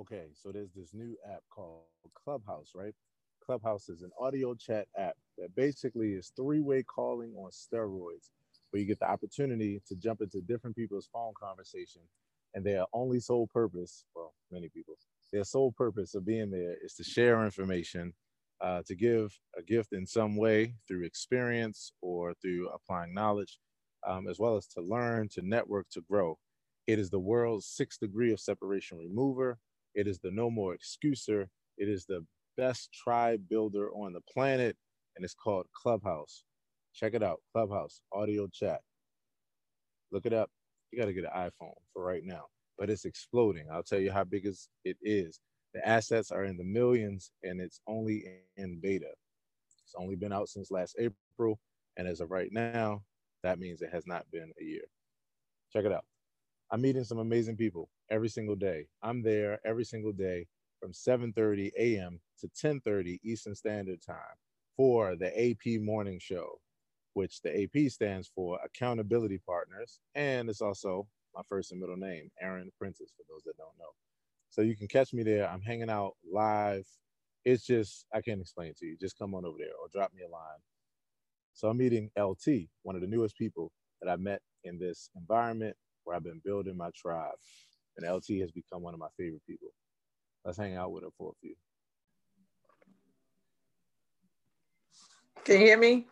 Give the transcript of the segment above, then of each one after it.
okay, so there's this new app called Clubhouse, right? Clubhouse is an audio chat app that basically is three-way calling on steroids, where you get the opportunity to jump into different people's phone conversation, and their only sole purpose, well, many people, their sole purpose of being there is to share information, to give a gift in some way through experience or through applying knowledge, as well as to learn, to network, to grow. It is the world's 6th degree of separation remover. It is the no more excuser. It is the best tribe builder on the planet, and it's called Clubhouse. Check it out, Clubhouse, audio chat. Look it up. You got to get an iPhone for right now, but it's exploding. I'll tell you how big it is. The assets are in the millions, and it's only in beta. It's only been out since last April, and as of right now, that means it has not been a year. Check it out. I'm meeting some amazing people every single day. I'm there every single day from 7:30 a.m. to 10:30 Eastern Standard Time for the AP Morning Show, which the AP stands for Accountability Partners, and it's also my first and middle name, Aaron Prentice, for those that don't know. So you can catch me there. I'm hanging out live. It's just, I can't explain it to you. Just come on over there or drop me a line. So I'm meeting LT, one of the newest people that I met in this environment where I've been building my tribe. And LT has become one of my favorite people. Let's hang out with her for a few. Can you hear me?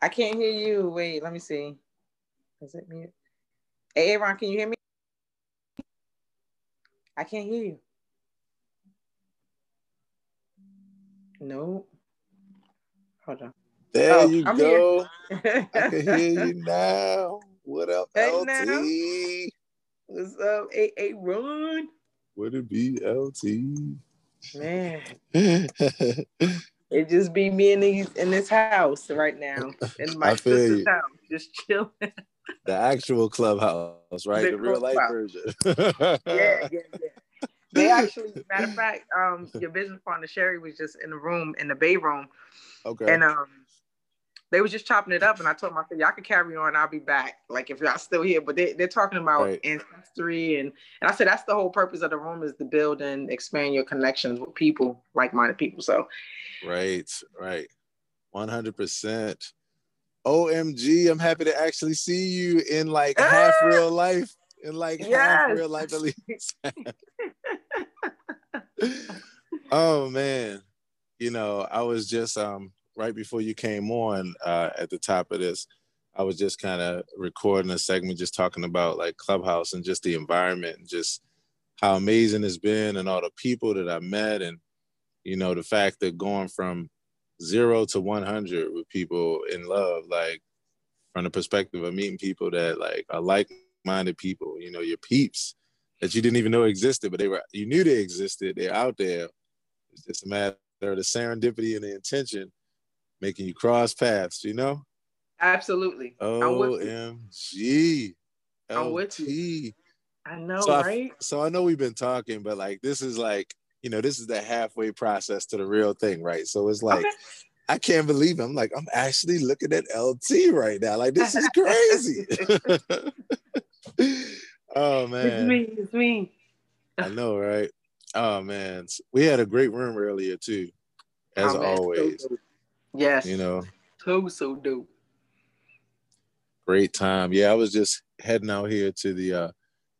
I can't hear you. Wait, let me see. Is it mute? Hey, Aaron, can you hear me? I can't hear you. No. Hold on. There you I'm go. I can hear you now. What up, hey, LT? Now. What's up, AA Ron? Would it be LT? Man. It just be me in this house right now. In my sister's house, just chilling. The actual Clubhouse, right? The real life version. Yeah. They actually, matter of fact, your business partner Sherry was just in the room, in the Bay Room. Okay. And they was just chopping it up, and I told them, I said, y'all can carry on, I'll be back. Like if y'all still here, but they're talking about ancestry, and I said that's the whole purpose of the room, is to build and expand your connections with people, like-minded people. So right. 100%. OMG, I'm happy to actually see you in like half real life. In like half real life, at least. Oh man. You know, I was just right before you came on, at the top of this, I was just kind of recording a segment just talking about like Clubhouse and just the environment and just how amazing it's been and all the people that I met, and you know, the fact that going from 0 to 100 with people in love, like from the perspective of meeting people that like are like-minded people, you know, your peeps that you didn't even know existed, but you knew they existed. They're out there. It's just a matter of the serendipity and the intention making you cross paths, you know? Absolutely. OMG. I'm with you. I know, so right? So I know we've been talking, but like, this is like, you know, this is the halfway process to the real thing, right? So it's like, okay. I can't believe it. I'm like, I'm actually looking at LT right now. Like, this is crazy. Oh, man. It's me. I know, right? Oh, man. We had a great room earlier, too, as always. So yes. You know. So dope. Great time. Yeah, I was just heading out here to the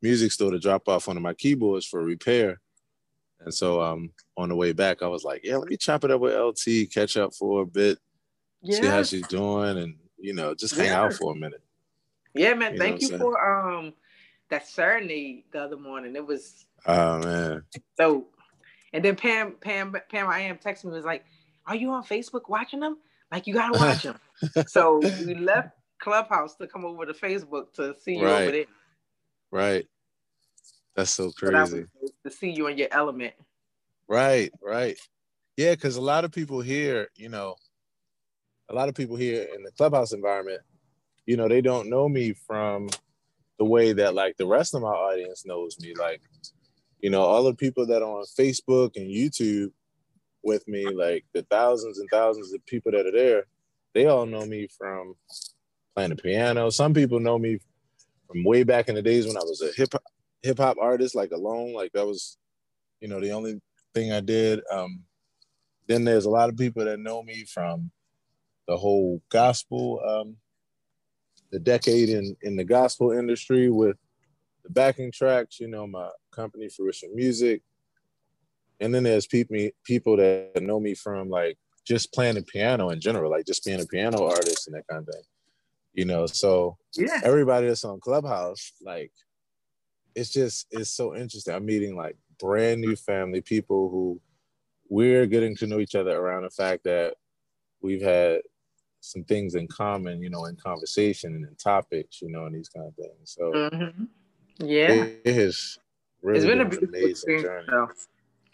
music store to drop off one of my keyboards for repair. And so on the way back, I was like, yeah, let me chop it up with LT, catch up for a bit, see how she's doing, and, you know, just hang out for a minute. Yeah, man. You thank you for that serenade the other morning. It was so. And then Pam, I am texting me, was like, are you on Facebook watching them? Like, you got to watch them. So we left Clubhouse to come over to Facebook to see you over there. Right. That's so crazy. To see you in your element. Right. Yeah, because a lot of people here in the Clubhouse environment, you know, they don't know me from the way that like the rest of my audience knows me. Like, you know, all the people that are on Facebook and YouTube with me, like the thousands and thousands of people that are there, they all know me from playing the piano. Some people know me from way back in the days when I was a hip hop hip hop artist, like alone, like that was, you know, the only thing I did. Then there's a lot of people that know me from the whole gospel, the decade in the gospel industry with the backing tracks, you know, my company, Fruition Music. And then there's people that know me from like just playing the piano in general, like just being a piano artist and that kind of thing, you know? So yeah, everybody that's on Clubhouse, like, it's so interesting. I'm meeting like brand new family, people who we're getting to know each other around the fact that we've had some things in common, you know, in conversation and in topics, you know, and these kind of things. So mm-hmm. Yeah, it has really it's been a beautiful amazing journey.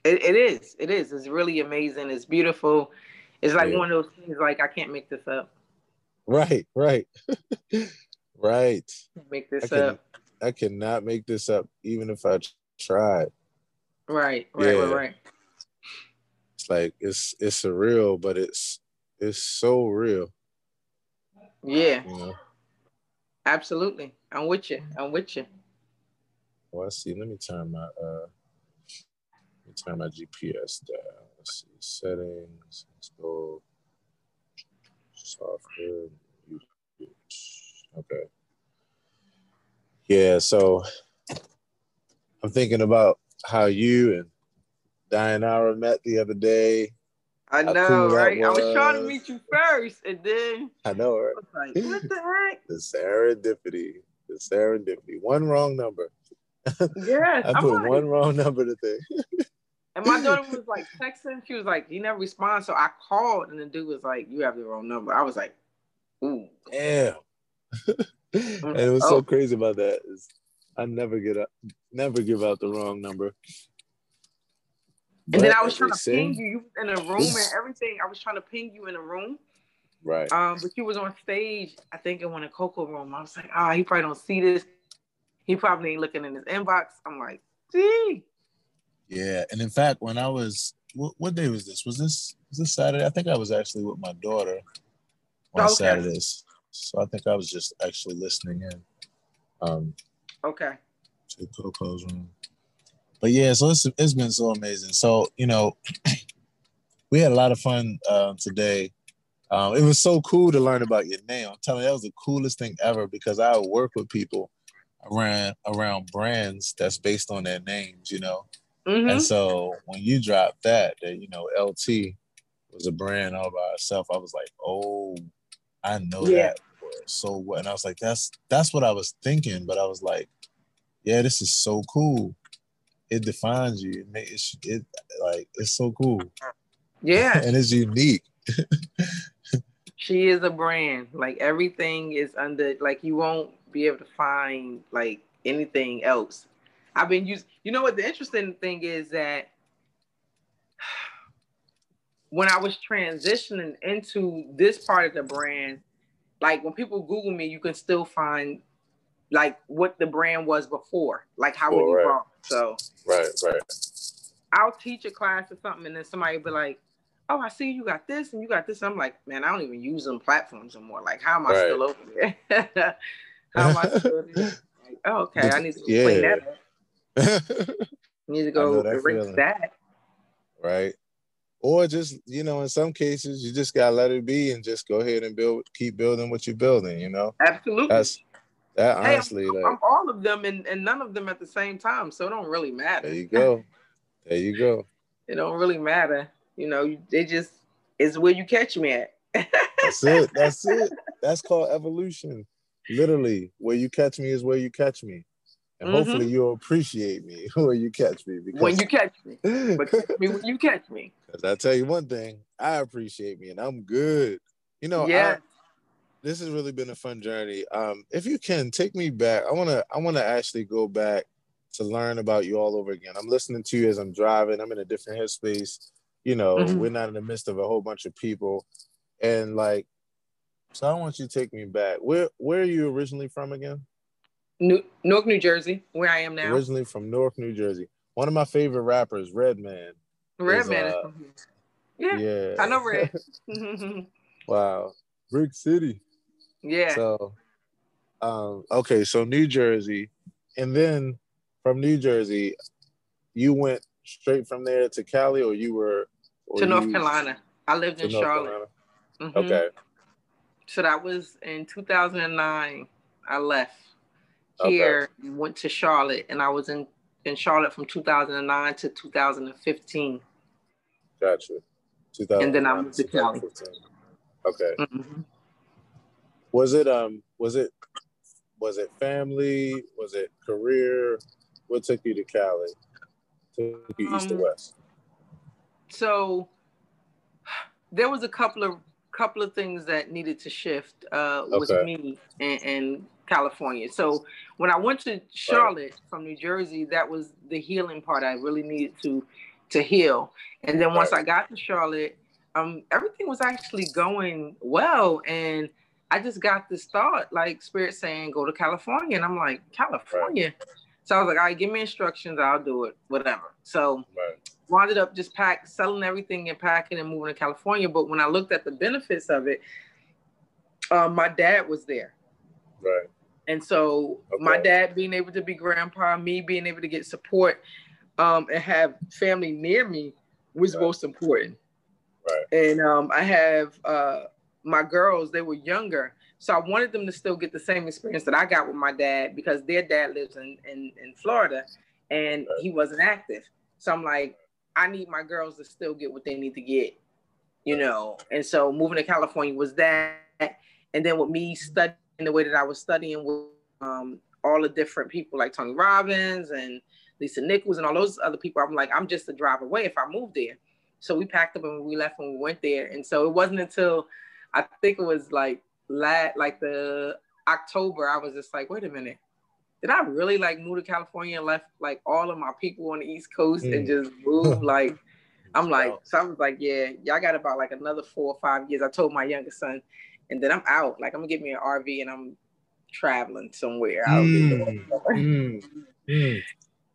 It is. It's really amazing. It's beautiful. It's like one of those things, like, I can't make this up. Right. Right. Make this up. I cannot make this up, even if I tried. Right. It's like, it's surreal, but it's so real. Yeah. You know? Absolutely. I'm with you. Well, I see. Let me turn my... turn my GPS down. Let's see, settings. Let's go software. Okay. Yeah, so I'm thinking about how you and Dianara met the other day. I know, right? I was trying to meet you first, and then I know, right? I was like, what the heck? The serendipity. One wrong number. Yes, I put one wrong number to think. And my daughter was like texting. She was like, you never respond. So I called and the dude was like, you have the wrong number. I was like, ooh. Damn. And it was so crazy about that. I never give out the wrong number. But and then I was trying to ping you. You was in a room and everything. I was trying to ping you in a room. Right. But you was on stage, I think in one of Cocoa room. I was like, he probably don't see this. He probably ain't looking in his inbox. I'm like, gee. Yeah, and in fact, when I was, what day was this? Was this Saturday? I think I was actually with my daughter on Saturdays. So I think I was just actually listening in. To Coco's room. But yeah, so it's been so amazing. So, you know, we had a lot of fun today. It was so cool to learn about your name. I'm telling you, that was the coolest thing ever because I work with people around brands that's based on their names, you know? Mm-hmm. And so when you dropped that, you know, LT was a brand all by itself, I was like, oh, I know that. So what? And I was like, that's what I was thinking. But I was like, yeah, this is so cool. It defines you. It like, it's so cool. Yeah. And it's unique. She is a brand. Like everything is under, like you won't be able to find like anything else. I've been using, you know what, the interesting thing is that when I was transitioning into this part of the brand, like when people Google me, you can still find like what the brand was before, like how it evolved. So right. I'll teach a class or something and then somebody will be like, oh, I see you got this and you got this. I'm like, man, I don't even use them platforms anymore. Like, how am I still over there? How am I still there? Oh, okay. I need to clean that up. I need to go erase that. Right. Or just, you know, in some cases, you just gotta let it be and just go ahead and keep building what you're building, you know? Absolutely. Honestly. I'm all of them and none of them at the same time. So it don't really matter. There you go. It don't really matter. You know, they just, it's where you catch me at. That's it. That's called evolution. Literally, where you catch me is where you catch me. And hopefully you'll appreciate me where you catch me. Because when you catch me. But catch me when you catch me. Because I tell you one thing, I appreciate me and I'm good. You know, this has really been a fun journey. If you can, take me back. I wanna actually go back to learn about you all over again. I'm listening to you as I'm driving. I'm in a different headspace. You know, we're not in the midst of a whole bunch of people. And like, so I want you to take me back. Where are you originally from again? Newark, New Jersey, where I am now. Originally from Newark, New Jersey. One of my favorite rappers, Redman. Redman is from here. Yeah. I know Red. Wow. Brick City. Yeah. So, okay, so New Jersey. And then from New Jersey, you went straight from there to Cali, or you were to North Carolina? I lived in Charlotte. Mm-hmm. Okay. So that was in 2009. I left here, okay, went to Charlotte, and I was in Charlotte from 2009 to 2015. Gotcha. And then I moved to Cali. Okay. Mm-hmm. Was it family? Was it career? What took you to Cali? Took you east to west? So there was a couple of things that needed to shift with me and California. So when I went to Charlotte from New Jersey, that was the healing part. I really needed to heal. And then once I got to Charlotte, everything was actually going well. And I just got this thought, like Spirit saying, go to California. And I'm like, California? So I was like, all right, give me instructions. I'll do it, whatever. So wound up just selling everything and packing and moving to California. But when I looked at the benefits of it, my dad was there. Right. And so my dad being able to be grandpa, me being able to get support and have family near me was most important. Right. And I have my girls, they were younger. So I wanted them to still get the same experience that I got with my dad, because their dad lives in Florida and he wasn't active. So I'm like, I need my girls to still get what they need to get, you know? And so moving to California was that. And then with me studying the way that I was studying with all the different people like Tony Robbins and Lisa Nichols and all those other people, I'm like, I'm just a drive away if I move there. So we packed up and we left and we went there. And so it wasn't until, I think it was like the October, I was just like, wait a minute, did I really like move to California and left like all of my people on the East Coast and just move? Like, I'm like, so I was like, yeah, y'all got about like another 4 or 5 years. I told my youngest son, and then I'm out. Like, I'm gonna get me an RV and I'm traveling somewhere.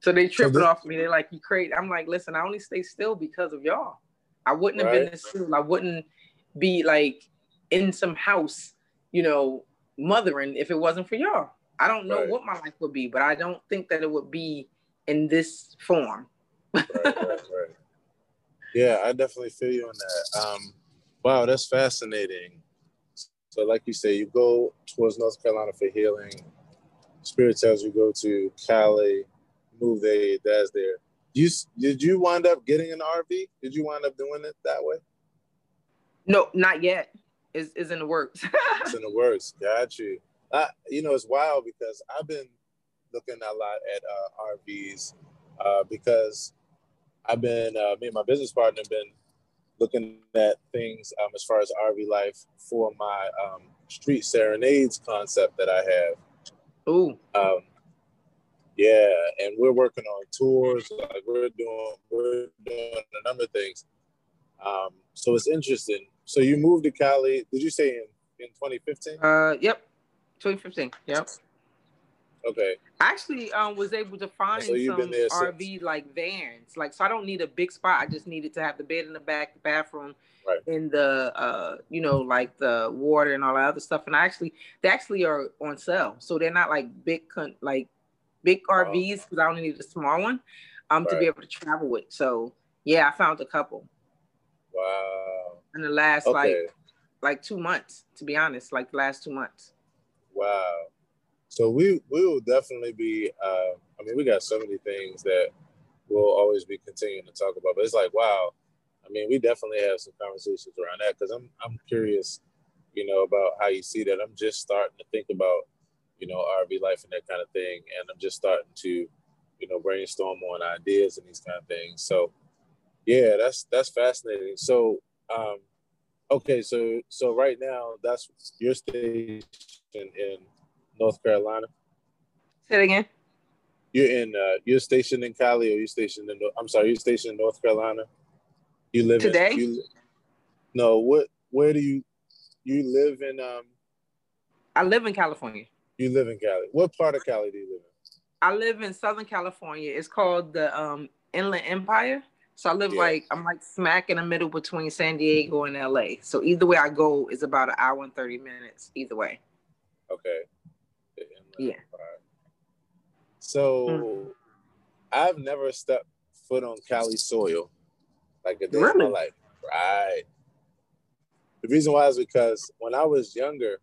So they tripping off me. They're like, you crazy. I'm like, listen, I only stay still because of y'all. I wouldn't have been this still. I wouldn't be like in some house, you know, mothering if it wasn't for y'all. I don't know what my life would be, but I don't think that it would be in this form. Yeah, I definitely feel you on that. Wow, that's fascinating. So like you say, you go towards North Carolina for healing. Spirit tells you go to Cali, move there, your dad's there. Did you wind up getting an RV? Did you wind up doing it that way? No, not yet. It's in the works. It's in the works. Got you. You know, it's wild because I've been looking a lot at RVs because I've been, me and my business partner have been looking at things as far as RV life for my street serenades concept that I have. Ooh. Yeah, and we're working on tours. Like we're doing a number of things. So it's interesting. So you moved to Cali, did you say in 2015? Yep, 2015, yep. Okay. I actually was able to find some RV like vans. Like, so I don't need a big spot. I just needed to have the bed in the back, the bathroom, in the, you know, like the water and all that other stuff. And I actually, they actually are on sale. So they're not like big RVs, because I only need a small one to be able to travel with. So yeah, I found a couple. Wow. In the last like 2 months, to be honest, like the last 2 months. Wow. So we will definitely be, I mean, we got so many things that we'll always be continuing to talk about, but it's like, wow, I mean, we definitely have some conversations around that, because I'm curious, you know, about how you see that. I'm just starting to think about, you know, RV life and that kind of thing, and I'm just starting to, you know, brainstorm on ideas and these kind of things. So, yeah, that's fascinating. So, okay, so right now, that's your station in North Carolina. Say it again. You're stationed in Cali, or you're stationed in North Carolina. You live today? Where do you live in? I live in California. You live in Cali. What part of Cali do you live in? I live in Southern California. It's called the Inland Empire. So I live I'm like smack in the middle between San Diego and LA. So either way I go is about an hour and 30 minutes either way. Okay. Yeah. So I've never stepped foot on Cali soil like a day in my life. Right. The reason why is because when I was younger,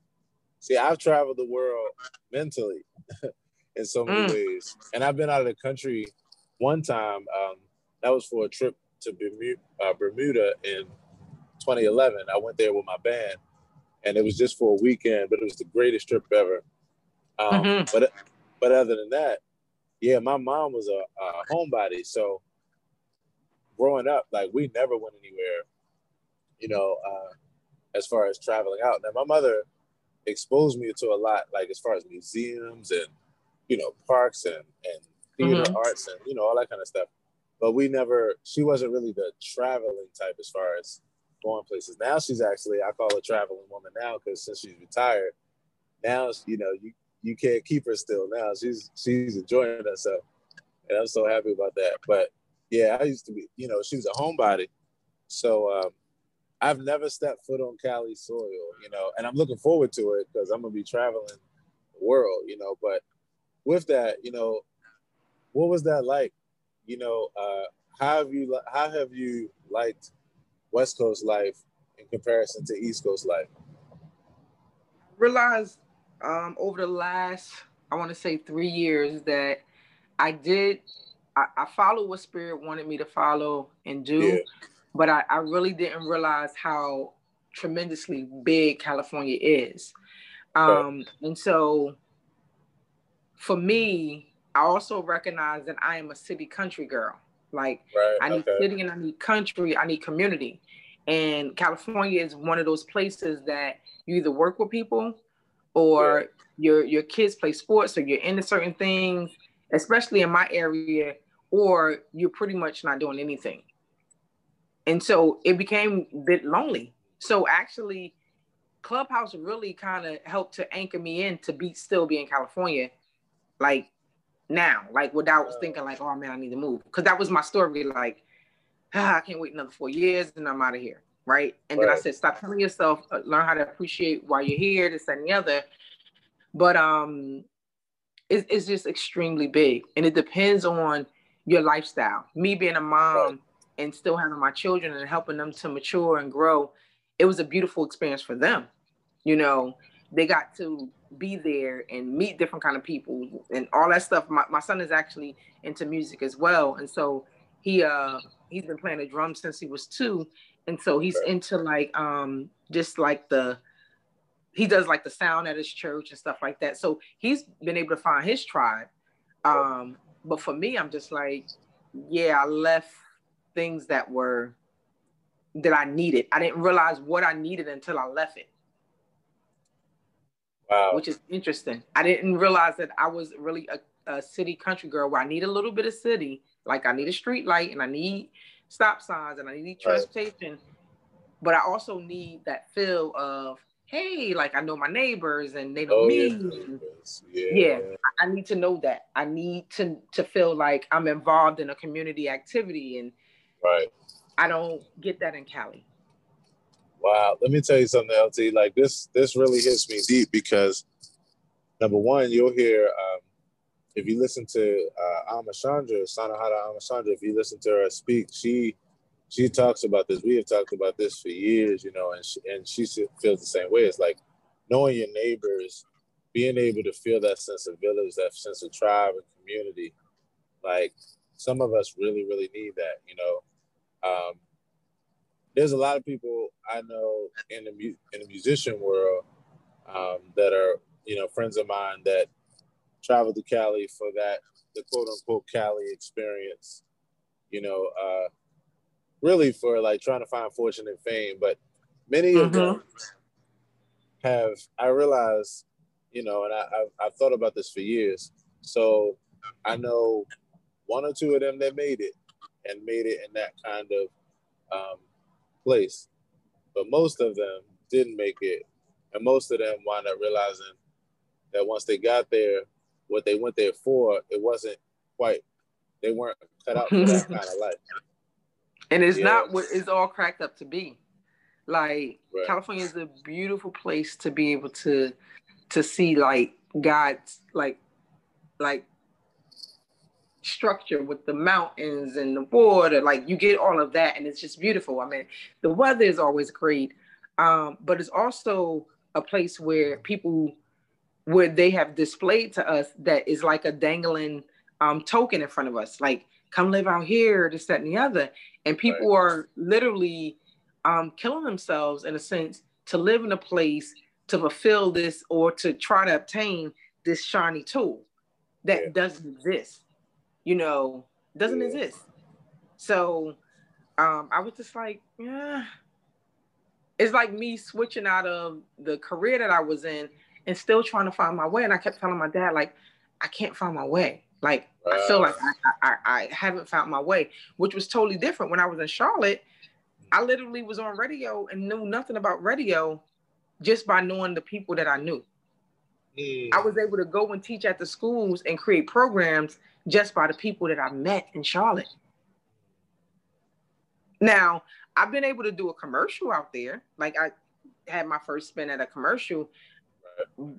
see, I've traveled the world mentally in so many ways. And I've been out of the country one time. That was for a trip to Bermuda in 2011. I went there with my band, and it was just for a weekend, but it was the greatest trip ever. But other than that, yeah, my mom was a homebody. So growing up, like, we never went anywhere, you know, as far as traveling out. Now, my mother exposed me to a lot, like, as far as museums and, you know, parks and theater arts and, you know, all that kind of stuff. But we never, she wasn't really the traveling type as far as going places. Now she's actually, I call her traveling woman now, because since she's retired, now, you know, you can't keep her still now. She's enjoying herself, and I'm so happy about that. But yeah, I used to be, you know, she was a homebody. So I've never stepped foot on Cali soil, you know, and I'm looking forward to it because I'm going to be traveling the world, you know. But with that, you know, what was that like? You know, how have you liked West Coast life in comparison to East Coast life? Realized over the last, I want to say 3 years, that I followed what Spirit wanted me to follow and do, but I really didn't realize how tremendously big California is. And so for me, I also recognize that I am a city country girl. Like, I need city and I need country, I need community. And California is one of those places that you either work with people or your kids play sports, or you're into certain things, especially in my area, or you're pretty much not doing anything. And so it became a bit lonely. So actually, Clubhouse really kind of helped to anchor me in to still be in California, like now, like without thinking like, oh man, I need to move. Because that was my story, like, I can't wait another 4 years and I'm out of here, right? And then I said, stop telling yourself, learn how to appreciate why you're here, this, that, and the other. But it's just extremely big. And it depends on your lifestyle. Me being a mom and still having my children and helping them to mature and grow, it was a beautiful experience for them. You know, they got to be there and meet different kind of people and all that stuff. My son is actually into music as well. And so he's been playing the drums since he was 2. And so he's into like, just like he does like the sound at his church and stuff like that. So he's been able to find his tribe. But for me, I'm just like, yeah, I left things that I needed. I didn't realize what I needed until I left it. Wow. Which is interesting. I didn't realize that I was really a city country girl, where I need a little bit of city. Like, I need a street light and I need stop signs and I need transportation. But I also need that feel of, hey, like, I know my neighbors and they know me. I need to know that. I need to feel like I'm involved in a community activity. And I don't get that in Cali. Wow. Let me tell you something, LT. Like, this really hits me deep because, number one, you'll hear, if you listen to Amachandra, Sanohata Amachandra, if you listen to her speak, she talks about this. We have talked about this for years, you know, and she feels the same way. It's like knowing your neighbors, being able to feel that sense of village, that sense of tribe and community. Like, some of us really, really need that, you know. There's a lot of people I know in the musician world that are, you know, friends of mine that travel to Cali for the quote unquote Cali experience, you know, really for like trying to find fortune and fame. But many of them have, I realized, you know, and I've thought about this for years. So I know one or two of them that made it in that kind of place, but most of them didn't make it. And most of them wound up realizing that once they got there, what they went there for, it wasn't quite, they weren't cut out for that kind of life. And it's not what it's all cracked up to be. Like, California is a beautiful place to be able to see like God's like structure with the mountains and the water, like you get all of that, and it's just beautiful. I mean, the weather is always great, but it's also a place where people, where they have displayed to us that is like a dangling token in front of us, like come live out here, this, that, and the other. And people are literally killing themselves in a sense to live in a place to fulfill this or to try to obtain this shiny tool that doesn't exist, you know, doesn't exist. So I was just like, yeah. It's like me switching out of the career that I was in and still trying to find my way. And I kept telling my dad, like, I can't find my way. Like, I feel like I haven't found my way, which was totally different. When I was in Charlotte, I literally was on radio and knew nothing about radio just by knowing the people that I knew. Mm. I was able to go and teach at the schools and create programs just by the people that I met in Charlotte. Now, I've been able to do a commercial out there. Like, I had my first spin at a commercial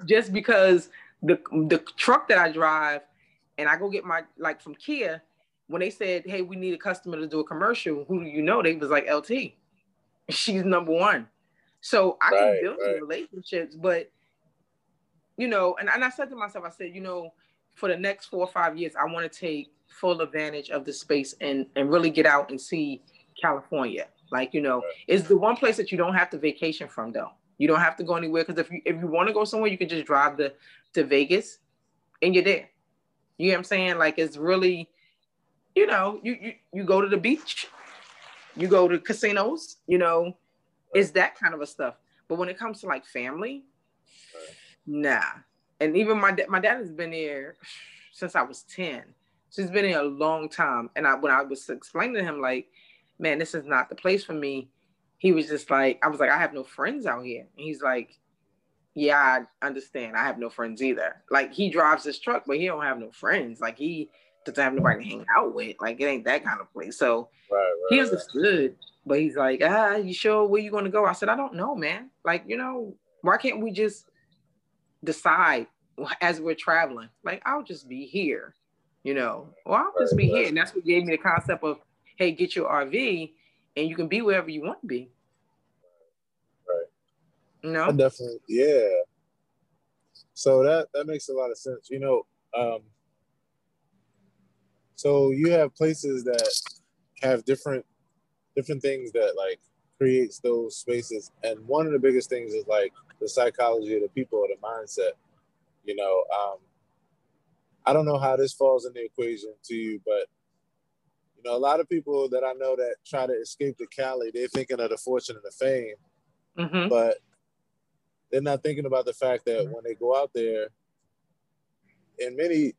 just because the truck that I drive, and I go get my, like from Kia, when they said, hey, we need a customer to do a commercial, who do you know? They was like, LT. She's number one. So I can build these relationships, but, you know, and I said to myself, I said, you know, for the next 4 or 5 years, I want to take full advantage of the space and really get out and see California. Like, you know, it's the one place that you don't have to vacation from, though. You don't have to go anywhere, because if you want to go somewhere, you can just drive to Vegas and you're there. You know what I'm saying? Like, it's really, you know, you go to the beach, you go to casinos, you know, it's that kind of a stuff. But when it comes to like family, nah. And even my dad has been here since I was 10. So he's been here a long time. And when I was explaining to him, like, man, this is not the place for me. He was just like, I was like, I have no friends out here. And he's like, yeah, I understand. I have no friends either. Like, he drives his truck, but he don't have no friends. Like, he doesn't have nobody to hang out with. Like, it ain't that kind of place. So he understood, but he's like, you sure where you going to go? I said, I don't know, man. Like, you know, why can't we just decide as we're traveling? Like, I'll just be here, you know, or I'll just be here. And that's what gave me the concept of, hey, get your RV and you can be wherever you want to be. No, I definitely, so that makes a lot of sense, you know. So you have places that have different things that like creates those spaces, and one of the biggest things is like the psychology of the people or the mindset, you know. I don't know how this falls in the equation to you, but you know, a lot of people that I know that try to escape to Cali, they're thinking of the fortune and the fame, but they're not thinking about the fact that when they go out there, and many,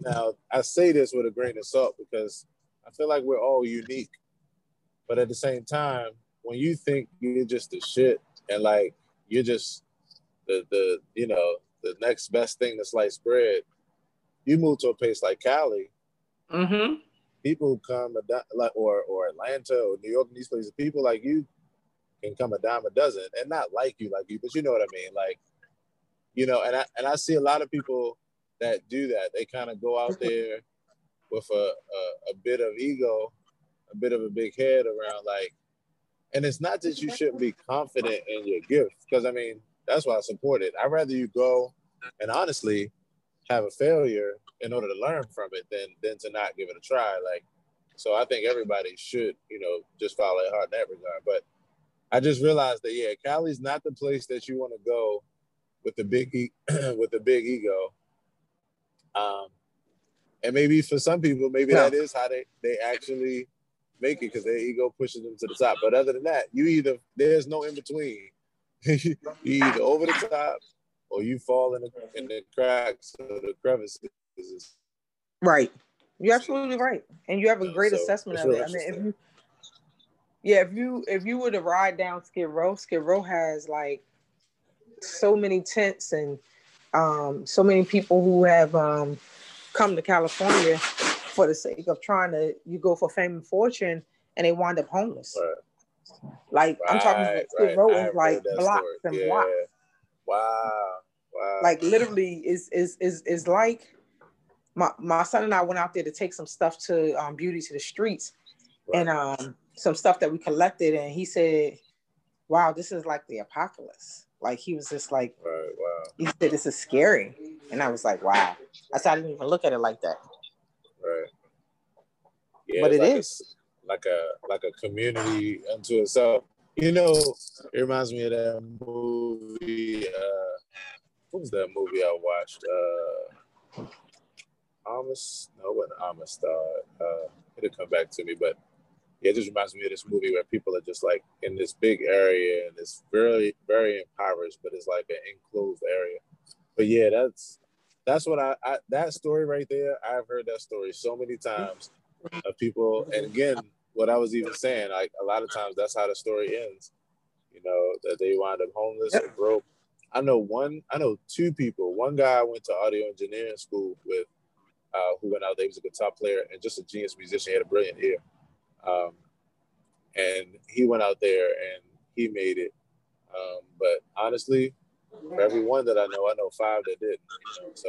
now I say this with a grain of salt because I feel like we're all unique, but at the same time, when you think you're just the shit and like you're just the you know, the next best thing to sliced bread, you move to a place like Cali, people come or Atlanta or New York, and these places, people like you can come a dime a dozen, and not like you, but you know what I mean? Like, you know, and I see a lot of people that do that. They kind of go out there with a bit of ego, a bit of a big head around, like, and it's not that you shouldn't be confident in your gift, because I mean, that's why I support it. I'd rather you go and honestly have a failure in order to learn from it than to not give it a try. Like, so I think everybody should, you know, just follow their heart in that regard. But I just realized that, yeah, Cali's not the place that you want to go with the big ego. And maybe for some people, maybe that is how they actually make it, because their ego pushes them to the top. But other than that, there's no in between. You either over the top or you fall in the cracks or the crevices. Right. You're absolutely right. And you have a great assessment of it. I mean, if you were to ride down Skid Row has like so many tents and so many people who have come to California for the sake of you go for fame and fortune, and they wind up homeless. Right. Like, I'm talking about Skid Row is like blocks and blocks. Wow. Like, literally, is like my son and I went out there to take some stuff to Beauty to the Streets, right. And some stuff that we collected, and he said, wow, this is like the apocalypse. Like, he was just like, right, wow. He said, this is scary. And I was like, wow. I said, I didn't even look at it like that. Right. Yeah, but it is. Like a community unto itself. You know, it reminds me of that movie. What was that movie I watched? No, it wasn't Amistad. It'll come back to me, but yeah, it just reminds me of this movie where people are just like in this big area and it's very, very impoverished, but it's like an enclosed area. But yeah, that's what I that story right there. I've heard that story so many times of people. And again, what I was even saying, like a lot of times that's how the story ends. You know, that they wind up homeless or broke. I know two people. One guy I went to audio engineering school with, who went out there, he was a guitar player and just a genius musician. He had a brilliant ear. And he went out there and he made it. But honestly, for every one that I know five that didn't. You know? So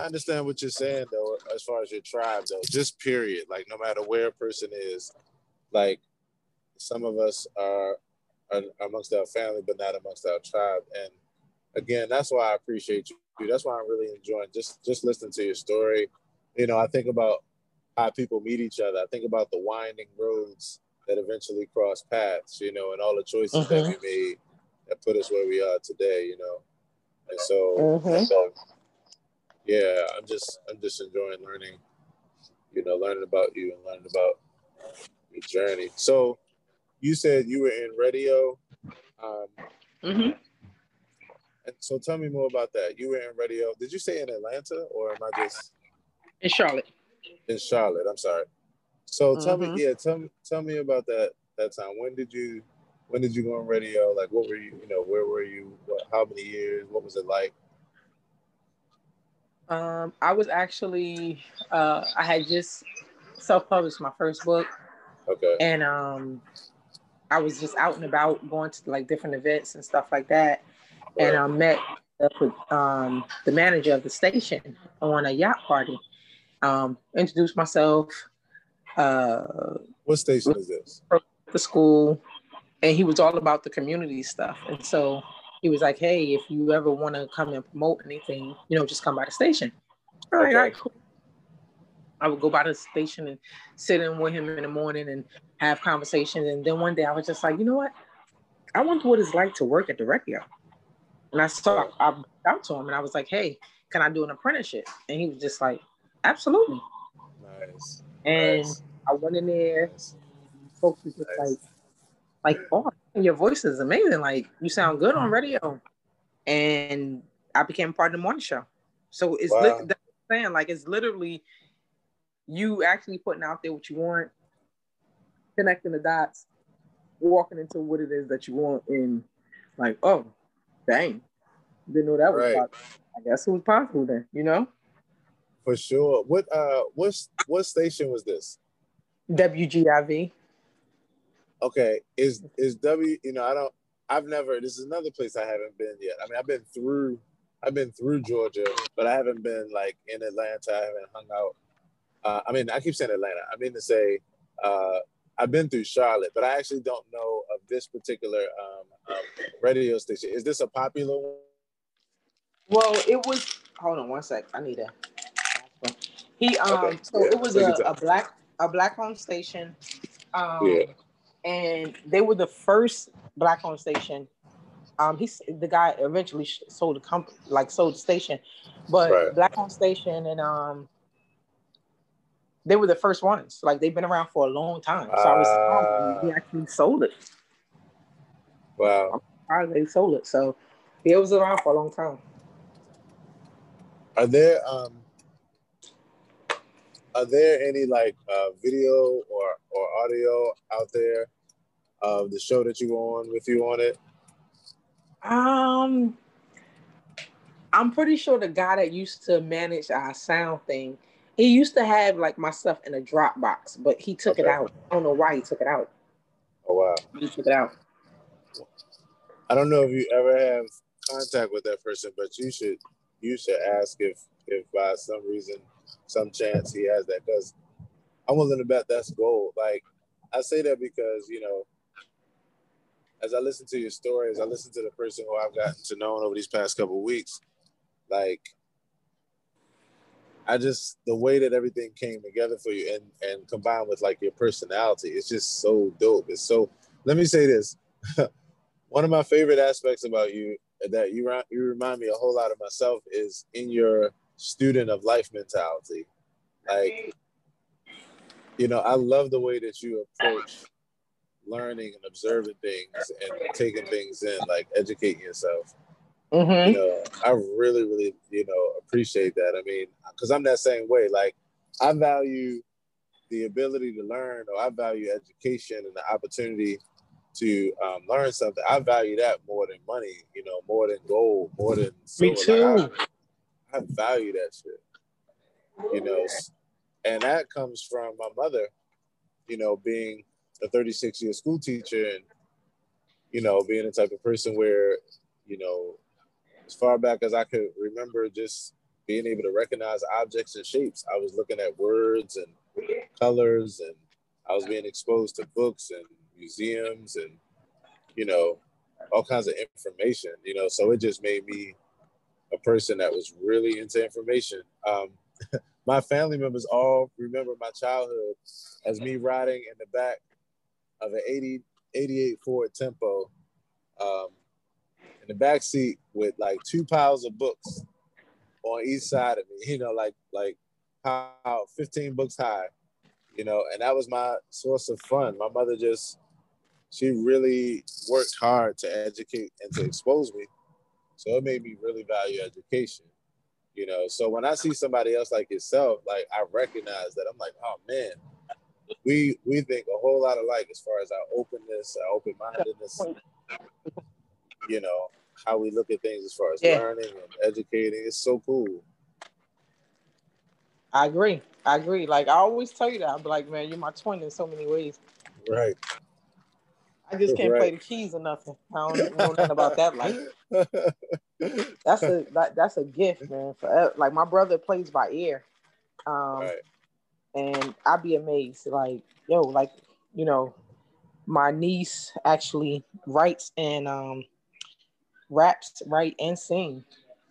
I understand what you're saying, though, as far as your tribe, though, just period. Like, no matter where a person is, like, some of us are amongst our family, but not amongst our tribe. And again, that's why I appreciate you. That's why I'm really enjoying just listening to your story. You know, I think about how people meet each other. I think about the winding roads that eventually cross paths, you know, and all the choices that we made that put us where we are today, you know. And so, I'm just enjoying learning, you know, learning about you and learning about your journey. So you said you were in radio. And so tell me more about that. You were in radio. Did you say in Atlanta or am I just? In Charlotte. In Charlotte, I'm sorry. So tell me about that time. When did you go on radio? Like, what were you? You know, where were you? How many years? What was it like? I was actually I had just self-published my first book. Okay. And I was just out and about, going to like different events and stuff like that. Right. And I met the manager of the station on a yacht party. Introduced myself. What station is this? The school. And he was all about the community stuff. And so he was like, hey, if you ever want to come and promote anything, you know, just come by the station. All right, cool. I would go by the station and sit in with him in the morning and have conversations. And then one day I was just like, you know what? I wonder what it's like to work at the radio. And I went out to him and I was like, hey, can I do an apprenticeship? And he was just like, absolutely. Nice. And I went in there. Nice. Folks were just like, oh, your voice is amazing. Like, you sound good on radio. And I became part of the morning show. So it's that's what I'm saying. Like, it's literally you actually putting out there what you want, connecting the dots, walking into what it is that you want, and like, oh, dang. Didn't know that was possible. I guess it was possible then, you know? For sure. What station was this? WGIV. Okay. This is another place I haven't been yet. I mean, I've been through Georgia, but I haven't been like in Atlanta. I haven't hung out. I mean, I keep saying Atlanta. I mean to say, I've been through Charlotte, but I actually don't know of this particular radio station. Is this a popular one? Well, it was, hold on one sec. I need a, he, okay. So yeah, it was a black-owned station. And they were the first black-owned station. The guy eventually sold the company, like sold the station, but black-owned station, and they were the first ones. Like, they've been around for a long time. So I was surprised they actually sold it. Wow. I'm surprised they sold it. So it was around for a long time. Are there any like video or audio out there of the show that you were on with you on it? I'm pretty sure the guy that used to manage our sound thing, he used to have like my stuff in a Dropbox, but he took it out. I don't know why he took it out. Oh, wow. He took it out. I don't know if you ever have contact with that person, but you should ask if if by some reason, some chance he has that, because I'm willing to bet that's gold. Like, I say that because, you know, as I listen to your stories, I listen to the person who I've gotten to know over these past couple of weeks, like, I just, the way that everything came together for you and combined with like your personality, it's just so dope. It's so, let me say this. One of my favorite aspects about you that you remind me a whole lot of myself is in your student of life mentality. Like, you know, I love the way that you approach learning and observing things and taking things in, like educating yourself. Mm-hmm. You know, I really, really, you know, appreciate that. I mean, because I'm that same way. Like, I value the ability to learn, or I value education and the opportunity to learn something. I value that more than money, you know, more than gold, more than silver. Me too. Like, I value that shit, you know. And that comes from my mother, you know, being a 36-year school teacher and, you know, being the type of person where, you know, as far back as I could remember, just being able to recognize objects and shapes. I was looking at words and colors, and I was being exposed to books and museums and, you know, all kinds of information, you know, so it just made me a person that was really into information. My family members all remember my childhood as me riding in the back of an 88 Ford Tempo, in the back seat with like 2 piles of books on each side of me, you know, like how 15 books high, you know, and that was my source of fun. My mother just, she really worked hard to educate and to expose me. So it made me really value education, you know? So when I see somebody else like yourself, like I recognize that. I'm like, oh man, we think a whole lot alike as far as our openness, our open-mindedness, you know, how we look at things as far as learning and educating. It's so cool. I agree. Like, I always tell you that. I'm like, man, you're my twin in so many ways. Right. I just can't play the keys or nothing. I don't know nothing about that life. That's a gift, man. Forever. Like, my brother plays by ear. And I'd be amazed. Like, yo, like, you know, my niece actually writes and raps, write, and sing.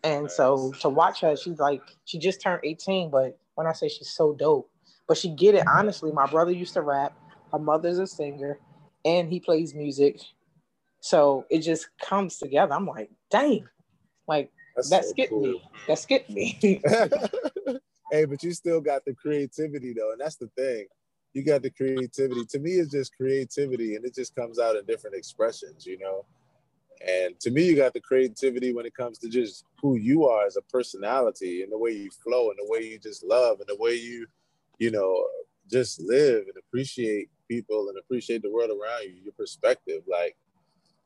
And so to watch her, she's like, she just turned 18, but when I say she's so dope, but she get it, honestly. My brother used to rap, her mother's a singer, and he plays music. So it just comes together. I'm like, dang, like, that skipped me. Hey, but you still got the creativity though, and that's the thing. You got the creativity. To me, it's just creativity, and it just comes out in different expressions, you know? And to me, you got the creativity when it comes to just who you are as a personality and the way you flow and the way you just love and the way you, you know, just live and appreciate people and appreciate the world around you, your perspective. Like,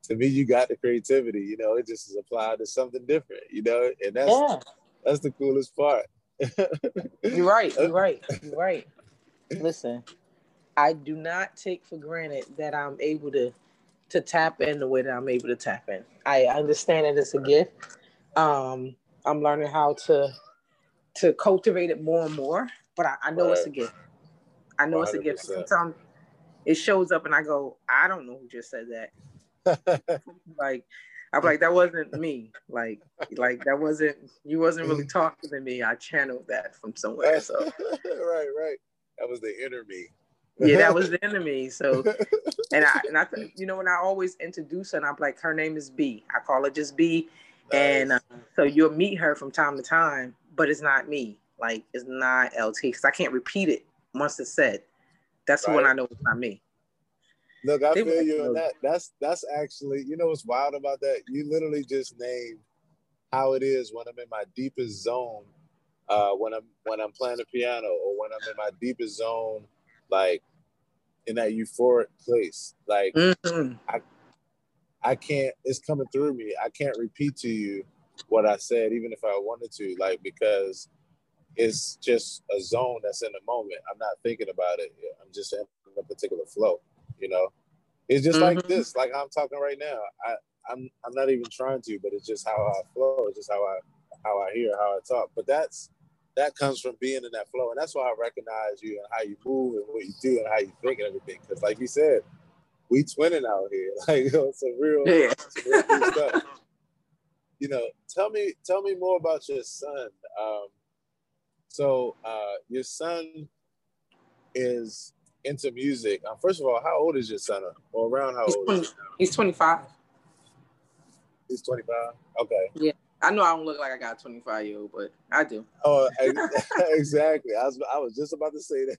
to me, you got the creativity, you know, it just is applied to something different, you know, and that's the coolest part. You're right. Listen, I do not take for granted that I'm able to tap in the way that I'm able to tap in. I understand that it's a gift. I'm learning how to cultivate it more and more, but I know it's a gift. I know 100%. It's a gift. Sometimes it shows up and I go, I don't know who just said that. Like, I'm like, that wasn't me. Like that wasn't, you wasn't really talking to me. I channeled that from somewhere. So Right. That was the inner me. Yeah, that was the enemy. So, and I, you know, when I always introduce her, and I'm like, her name is B. I call her just B. Nice. And so you'll meet her from time to time, but it's not me. Like, it's not LT, because I can't repeat it once it's said. That's when I know it's not me. Look, I feel you on that. That's actually, you know what's wild about that? You literally just named how it is when I'm in my deepest zone, when I'm playing the piano, or when I'm in my deepest zone, like, in that euphoric place, like, I can't, it's coming through me. I can't repeat to you what I said, even if I wanted to, like, because it's just a zone that's in the moment. I'm not thinking about it. I'm just in a particular flow, you know? It's just like this, like how I'm talking right now. I'm not even trying to, but it's just how I flow. It's just how I hear, how I talk. But that's that comes from being in that flow. And that's why I recognize you and how you move and what you do and how you think and everything. Because like you said, we twinning out here. Like, you know, some real cool stuff. You know, tell me more about your son. Your son is into music. First of all, how old is your son? Or around how old? He's 25. He's 25? Okay. Yeah. I know I don't look like I got a 25-year-old, but I do. Oh, exactly. I was just about to say that.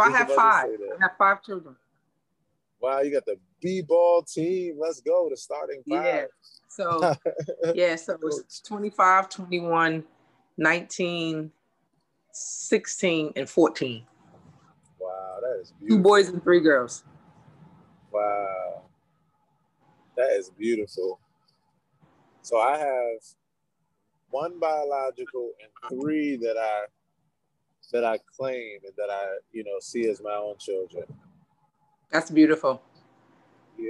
I have five children. Wow, you got the B-ball team. Let's go. The starting five. Yeah. So, it's 25, 21, 19, 16, and 14. Wow, that is beautiful. 2 boys and 3 girls. Wow. That is beautiful. So I have 1 biological and 3 that I claim and that I, you know, see as my own children. That's beautiful. Yeah.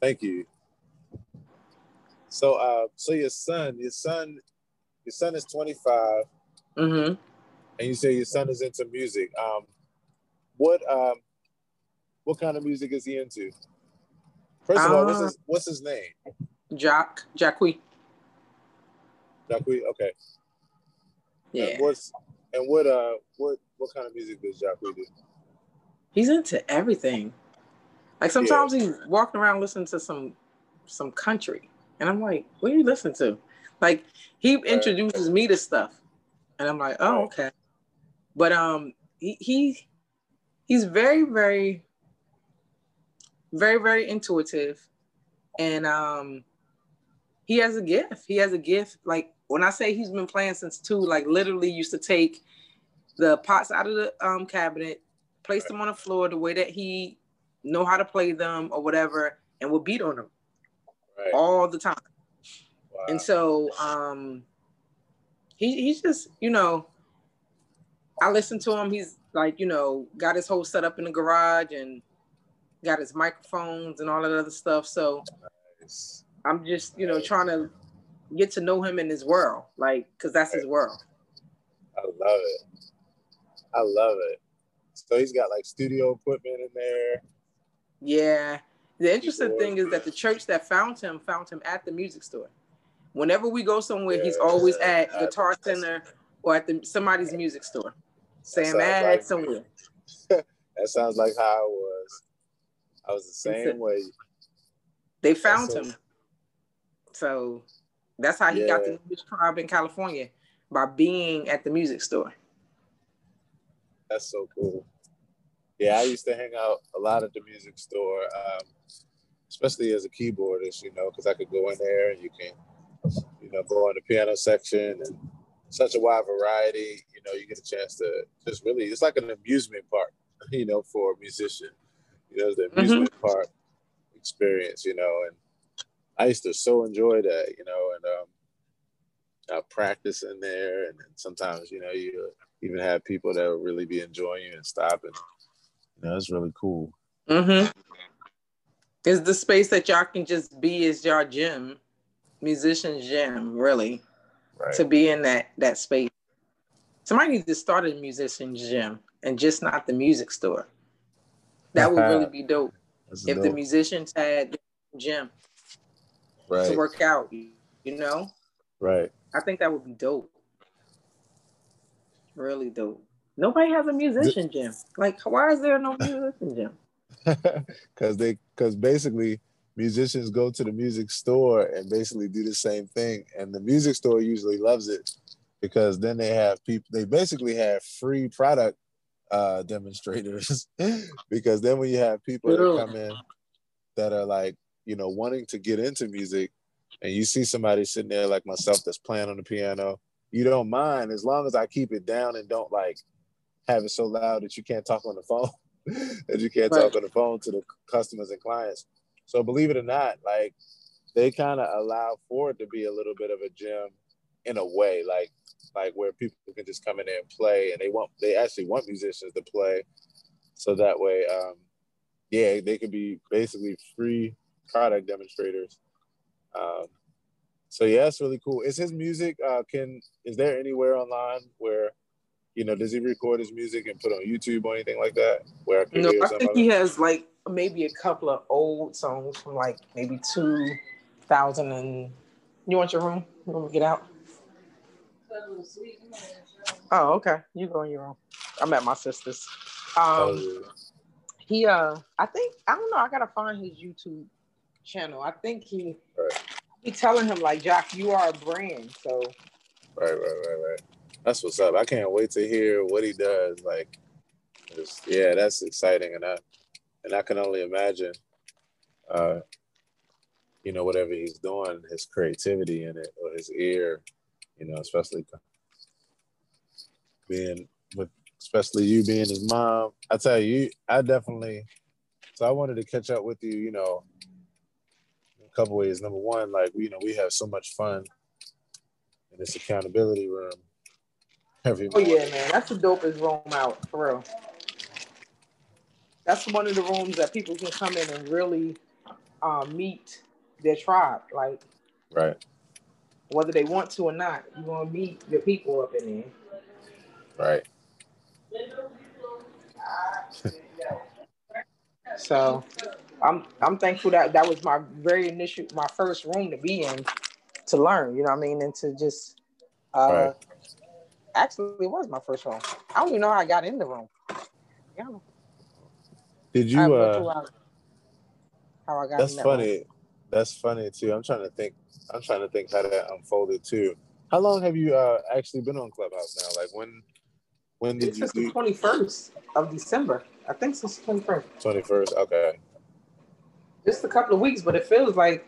Thank you. So, your son is 25. Mm-hmm. And you say your son is into music. What kind of music is he into? First of all, what's his name? Jacqui. Jacqui, okay. Yeah. What kind of music does Jacqui do? He's into everything. Like sometimes he's walking around listening to some country, and I'm like, "What do you listen to?" Like he introduces me to stuff, and I'm like, "Oh, okay." But he's very, very, very, very intuitive, and he has a gift. He has a gift. Like when I say he's been playing since 2, like literally used to take the pots out of the cabinet, place them on the floor the way that he know how to play them or whatever, and will beat on them all the time. Wow. And so he's just, you know, I listen to him. He's like, you know, got his whole setup in the garage and got his microphones and all that other stuff. So I'm just, you know, trying to get to know him in his world, like, because that's his world. I love it. So he's got like studio equipment in there. Yeah. The interesting thing is that the church that found him at the music store. Whenever we go somewhere, he's always at Guitar Center or at somebody's music store. Sam Ash, like somewhere. That sounds like how I was. I was the same way. They found him. So that's how he got to his tribe in California, by being at the music store. That's so cool. Yeah, I used to hang out a lot at the music store, especially as a keyboardist, you know, because I could go in there and you can, you know, go in the piano section and such a wide variety. You know, you get a chance to just really, it's like an amusement park, you know, for a musician. You know, the amusement park experience, you know, and I used to so enjoy that, you know, and I practice in there, and sometimes, you know, you even have people that will really be enjoying you and stopping. You know, it's really cool. Mm-hmm. It's the space that y'all can just be, is your gym, musician's gym, really, to be in that space. Somebody needs to start a musician's gym and just not the music store. That would really be dope. If the musicians had the gym to work out, you know? Right. I think that would be dope. Really dope. Nobody has a musician gym. Like, why is there no musician gym? Because basically musicians go to the music store and basically do the same thing. And the music store usually loves it because then they have people, they basically have free product demonstrators because then when you have people that come in that are like, you know, wanting to get into music, and you see somebody sitting there like myself that's playing on the piano, you don't mind as long as I keep it down and don't like have it so loud that you can't talk on the phone, that you can't talk on the phone to the customers and clients. So believe it or not, like they kind of allow for it to be a little bit of a gym in a way, like where people can just come in there and play, and they actually want musicians to play. So that way, they could be basically free product demonstrators. So yeah, it's really cool. Is his music, is there anywhere online where, you know, does he record his music and put on YouTube or anything like that? Where I could hear something? I think he has like maybe a couple of old songs from like maybe 2000 and... You want your room? You want me to get out? Oh, okay. You go in your room. I'm at my sister's. He, I think, I don't know. I gotta find his YouTube channel. I think he, he telling him like, Jock, you are a brand. So. Right. That's what's up. I can't wait to hear what he does. Like, just, yeah, that's exciting, and I can only imagine, you know, whatever he's doing, his creativity in it or his ear, you know, especially being with, especially you being his mom. I tell you, I definitely, so I wanted to catch up with you, you know, in a couple ways. Number one, like, you know, we have so much fun in this accountability room every morning. Oh yeah, man, that's the dopest room out, for real. That's one of the rooms that people can come in and really meet their tribe, like, right, whether they want to or not, you're gonna meet the people up in there, right? So I'm thankful that that was my very initial, my first room to be in, to learn, you know what I mean, and to just right. Actually, it was my first room. I don't even know how I got in the room. Yeah. Did you how I got in that funny room. That's funny too. I'm trying to think how that unfolded too. How long have you actually been on Clubhouse now? Like when did you? Since the 21st of December, I think. Since the 21st. 21st, okay. Just a couple of weeks, but it feels like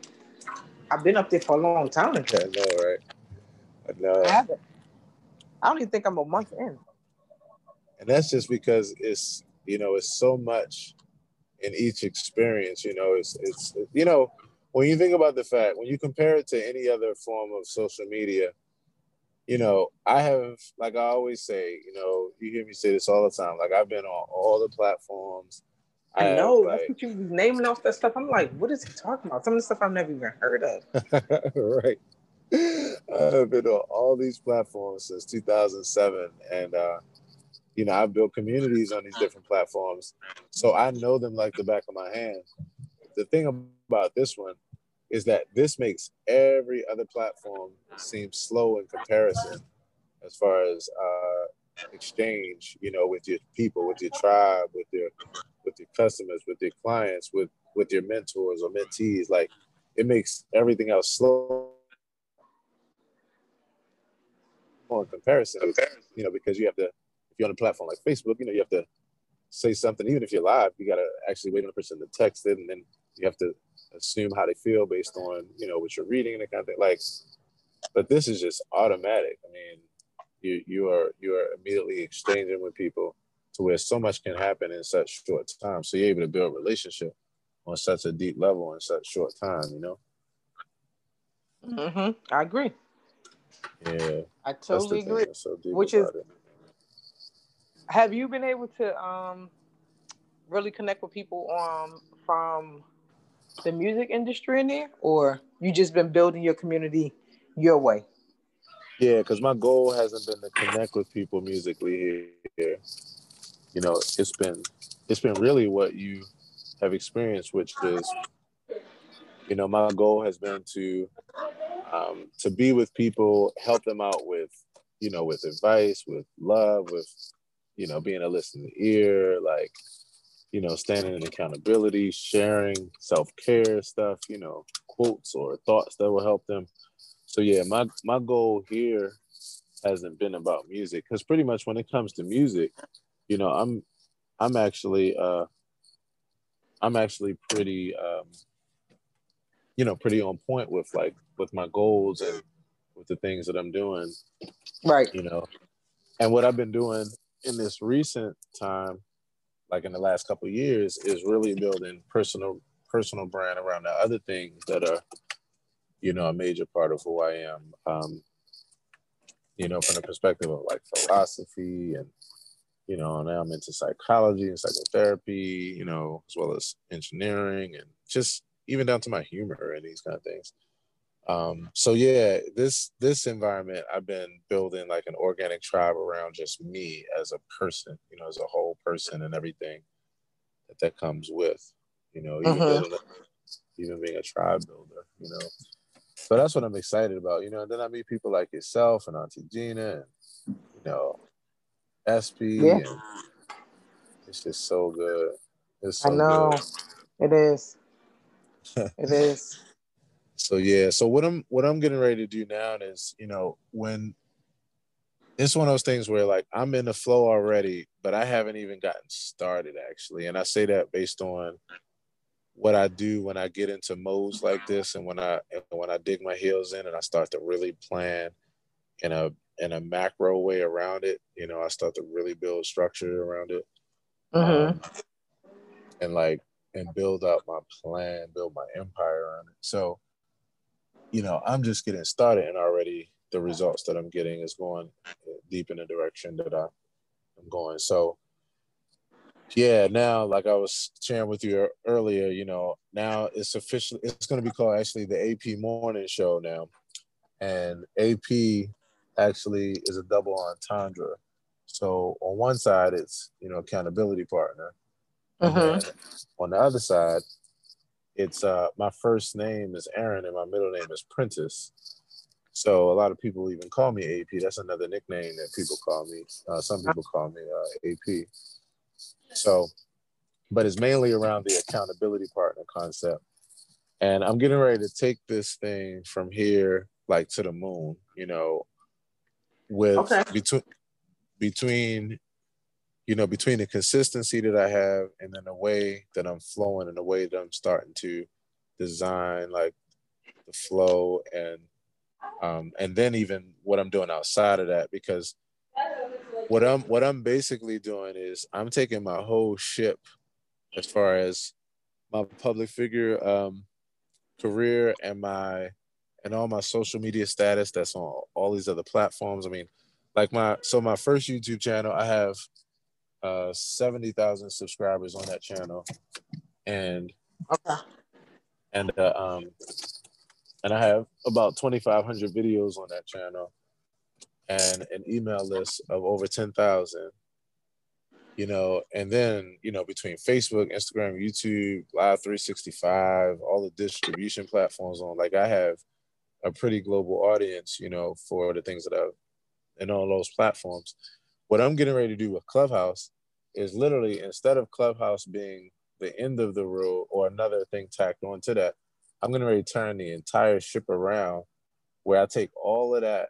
I've been up there for a long time. I know, right? I haven't. I don't even think I'm a month in. And that's just because it's, you know, it's so much in each experience. You know, it's you know. When you think about the fact, when you compare it to any other form of social media, you know, I have, like I always say, you know, you hear me say this all the time, like I've been on all the platforms. I know, have, that's like, what you naming off that stuff. I'm like, what is he talking about? Some of the stuff I've never even heard of. Right. I've been on all these platforms since 2007. And, you know, I've built communities on these different platforms. So I know them like the back of my hand. The thing about this one is that this makes every other platform seem slow in comparison as far as exchange, you know, with your people, with your tribe, with your customers, with your clients, with your mentors or mentees. Like, it makes everything else slow in comparison, you know, because you have to, if you're on a platform like Facebook, you know, you have to say something. Even if you're live, you got to actually wait on the person to text it, and then you have to assume how they feel based on, you know, what you're reading and that kind of thing. Like, but this is just automatic. I mean, you are immediately exchanging with people to where so much can happen in such short time. So you're able to build a relationship on such a deep level in such short time, you know? Mm-hmm. I agree. Yeah. I totally agree. So which is, have you been able to really connect with people from the music industry in there, or you just been building your community your way? Yeah, because my goal hasn't been to connect with people musically here. You know, it's been really what you have experienced, which is, you know, my goal has been to be with people, help them out with, you know, with advice, with love, with, you know, being a listening ear, like, you know, standing in accountability, sharing self-care stuff, you know, quotes or thoughts that will help them. So yeah, my goal here hasn't been about music, because pretty much when it comes to music, you know, I'm actually pretty, you know, pretty on point with, like, with my goals and with the things that I'm doing. Right. You know, and what I've been doing in this recent time, like in the last couple of years, is really building personal brand around the other things that are, you know, a major part of who I am. You know, from the perspective of like philosophy, and, you know, now I'm into psychology and psychotherapy, you know, as well as engineering, and just even down to my humor and these kind of things. So yeah, this environment, I've been building like an organic tribe around just me as a person, you know, as a whole person and everything that comes with, you know, even, even being a tribe builder, you know. So that's what I'm excited about, you know. And then I meet people like yourself and Auntie Gina and, you know, SP. Yeah. And it's just so good. It's so good. It is. It is. So yeah, so what I'm getting ready to do now is, you know, when it's one of those things where like I'm in the flow already, but I haven't even gotten started actually. And I say that based on what I do when I get into modes like this, and when I dig my heels in and I start to really plan in a macro way around it, you know, I start to really build structure around it. And build out my plan, build my empire around it. So, you know, I'm just getting started, and already the results that I'm getting is going deep in the direction that I'm going. So yeah, now, like I was sharing with you earlier, you know, now it's officially, it's going to be called actually the AP Morning Show now. And AP actually is a double entendre. So on one side, it's, you know, accountability partner. And on the other side, it's my first name is Aaron and my middle name is Prentice. So a lot of people even call me AP. That's another nickname that people call me. Some people call me AP. So, but it's mainly around the accountability partner concept. And I'm getting ready to take this thing from here, like to the moon, you know, with between you know, between the consistency that I have and then the way that I'm flowing and the way that I'm starting to design like the flow and then even what I'm doing outside of that, because what I'm basically doing is I'm taking my whole ship as far as my public figure career and all my social media status that's on all these other platforms. I mean, like my first YouTube channel, I have 70,000 subscribers on that channel, and I have about 2,500 videos on that channel, and an email list of over 10,000. You know, and then, you know, between Facebook, Instagram, YouTube, Live 365, all the distribution platforms on, like I have a pretty global audience, you know, for the things that I've in all those platforms. What I'm getting ready to do with Clubhouse is literally, instead of Clubhouse being the end of the road or another thing tacked onto that, I'm going to really turn the entire ship around, where I take all of that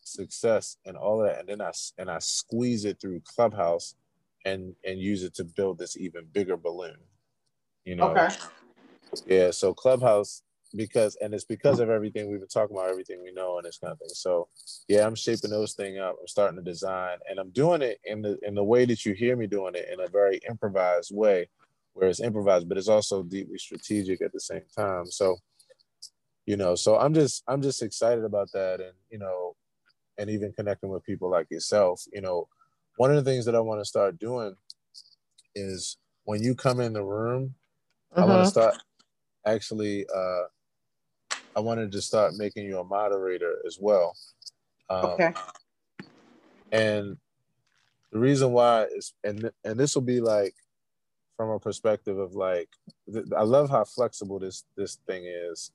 success and all of that, and then I squeeze it through Clubhouse and use it to build this even bigger balloon, you know? Okay. Yeah. So Clubhouse, because of everything we've been talking about, everything we know and this kind of thing. So yeah, I'm shaping those things up. I'm starting to design, and I'm doing it in the way that you hear me doing it, in a very improvised way, where it's improvised, but it's also deeply strategic at the same time. So, you know, so I'm just excited about that. And, you know, and even connecting with people like yourself, you know, one of the things that I want to start doing is when you come in the room, I want to start actually, I wanted to start making you a moderator as well. Okay. And the reason why is, and this will be like from a perspective of like, I love how flexible this thing is.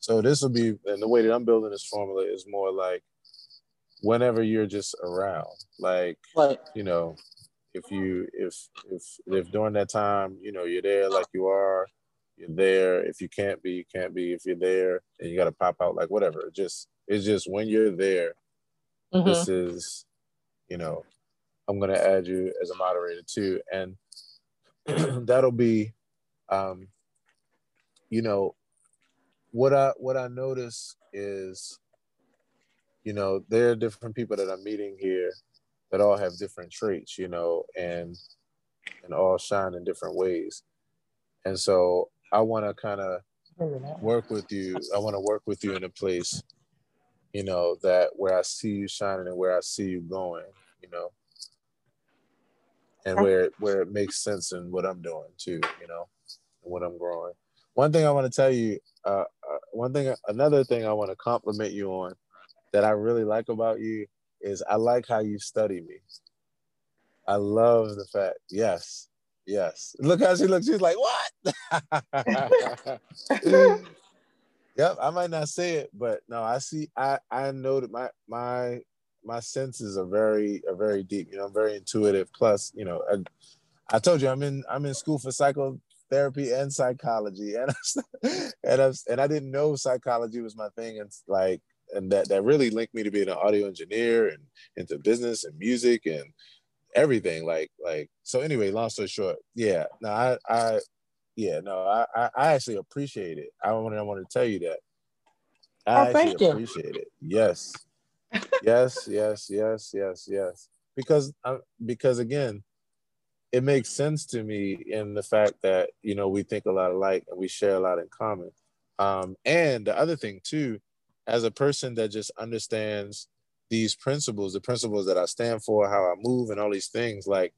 So this will be, and the way that I'm building this formula is more like whenever you're just around, like, you know, if during that time, you know, you're there, like you are. You're there. If you can't be, you can't be. If you're there and you got to pop out, like whatever. It's just when you're there, this is, you know, I'm going to add you as a moderator too. And that'll be, you know, what I notice is, you know, there are different people that I'm meeting here that all have different traits, you know, and all shine in different ways. And so I want to kind of work with you. I want to work with you in a place, you know, that where I see you shining and where I see you going, you know, and where it makes sense in what I'm doing too, you know, and what I'm growing. One thing I want to tell you, another thing I want to compliment you on that I really like about you is I like how you study me. I love the fact, yes. Look how she looks. She's like, what? Yep, I might not say it, but no, I see. I know that my senses are very deep. You know, I'm very intuitive. Plus, you know, I told you I'm in school for psychotherapy and psychology, and I didn't know psychology was my thing. It's like, and that really linked me to being an audio engineer and into business and music and everything. Like so. Anyway, long story short, yeah. No, I actually appreciate it. I want to tell you that. I appreciate it. Yes. yes. Because again, it makes sense to me in the fact that, you know, we think a lot alike and we share a lot in common. And the other thing too, as a person that just understands these principles, the principles that I stand for, how I move and all these things, like,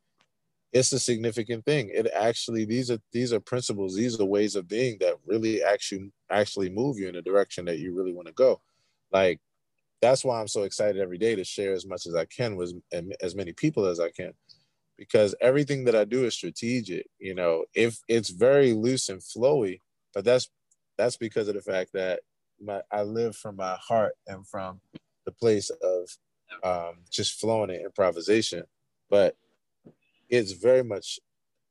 it's a significant thing. It actually, these are principles, these are ways of being that really actually move you in the direction that you really want to go. Like, that's why I'm so excited every day to share as much as I can with as many people as I can, because everything that I do is strategic. You know, if it's very loose and flowy, but that's because of the fact that I live from my heart and from the place of just flowing in improvisation. But it's very much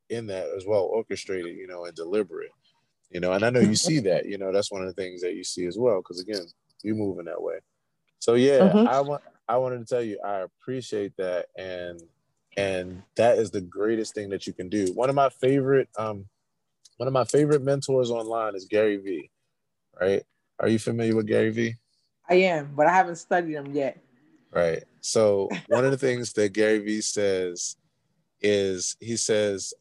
in that as well, orchestrated, you know, and deliberate, you know, and I know you see that, you know, that's one of the things that you see as well. Cause again, you're moving that way. So yeah, I wanted to tell you, I appreciate that. And that is the greatest thing that you can do. One of my favorite mentors online is Gary Vee, right? Are you familiar with Gary Vee? I am, but I haven't studied him yet. Right. So one of the things that Gary Vee says is he says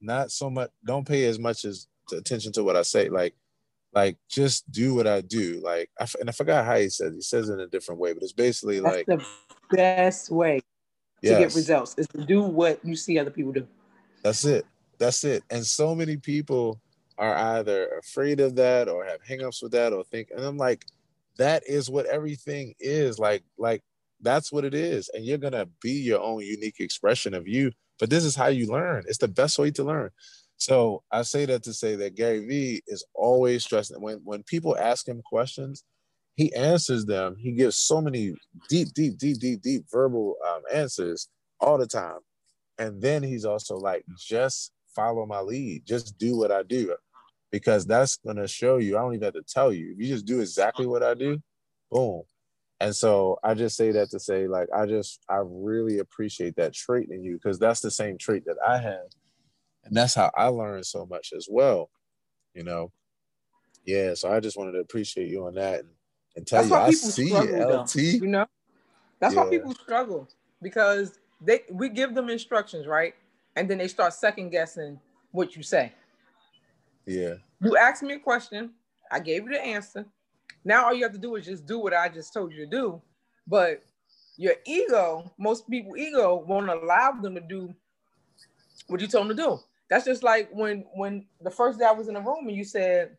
not so much, don't pay as much as attention to what I say, like just do what I do, like, and I forgot how he says it in a different way, but it's basically like, that's the best way to get results is to do what you see other people do. That's it. And so many people are either afraid of that or have hangups with that or think, and I'm like, that is what everything is, like that's what it is. And you're going to be your own unique expression of you. But this is how you learn. It's the best way to learn. So I say that to say that Gary Vee is always stressing. When people ask him questions, he answers them. He gives so many deep verbal answers all the time. And then he's also like, just follow my lead. Just do what I do. Because that's going to show you. I don't even have to tell you. If you just do exactly what I do, boom. And so I just say that to say, like, I really appreciate that trait in you, because that's the same trait that I have. And that's how I learned so much as well, you know? Yeah. So I just wanted to appreciate you on that and tell you, I see it, LT. You know, that's why people struggle, because we give them instructions, right? And then they start second guessing what you say. Yeah. You asked me a question. I gave you the answer. Now all you have to do is just do what I just told you to do. But your ego, most people's ego won't allow them to do what you told them to do. That's just like when the first day I was in a room and you said,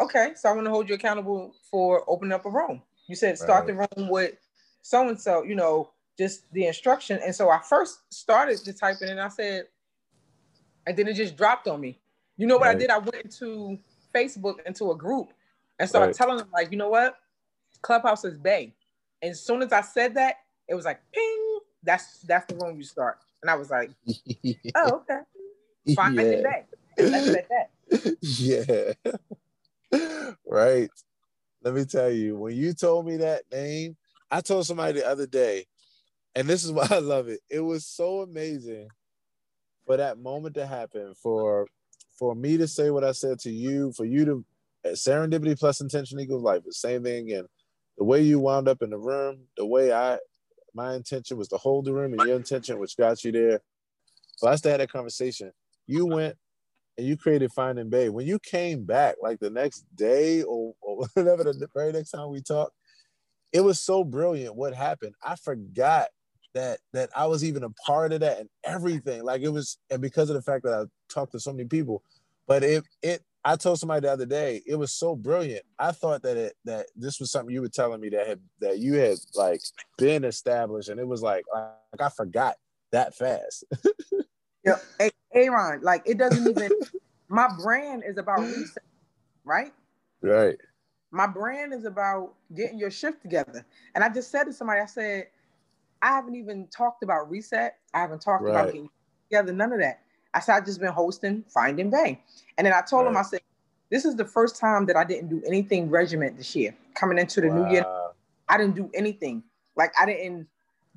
okay, so I want to hold you accountable for opening up a room. You said, start the room with so-and-so, you know, just the instruction. And so I first started to type it and I said, and then it just dropped on me. You know what I did? I went into Facebook, into a group, and started telling them, like, you know what? Clubhouse is bae. And as soon as I said that, it was like, ping, that's the room you start. And I was like, oh, okay. Fine, yeah. I did that. Let's let that. Yeah. Right. Let me tell you, when you told me that name, I told somebody the other day, and this is why I love it. It was so amazing for that moment to happen, for me to say what I said to you, for you to, serendipity plus intention equals life. The same thing. And the way you wound up in the room, the way my intention was to hold the room and your intention, which got you there. So I still had that conversation. You went and you created Finding Bae. When you came back, like the next day or whatever, the very next time we talked, it was so brilliant what happened. I forgot that I was even a part of that and everything. Like it was, and because of the fact that I talked to so many people, but I told somebody the other day, it was so brilliant. I thought that that this was something you were telling me that you had like been established, and it was like I forgot that fast. Yeah, Aaron, like it doesn't even. My brand is about reset, right? Right. My brand is about getting your shift together. And I just said to somebody, I said, I haven't even talked about reset. I haven't talked about getting together, none of that. I said, I've just been hosting Find and Bang. And then I told him, I said, this is the first time that I didn't do anything regiment this year. Coming into the new year, I didn't do anything. Like I didn't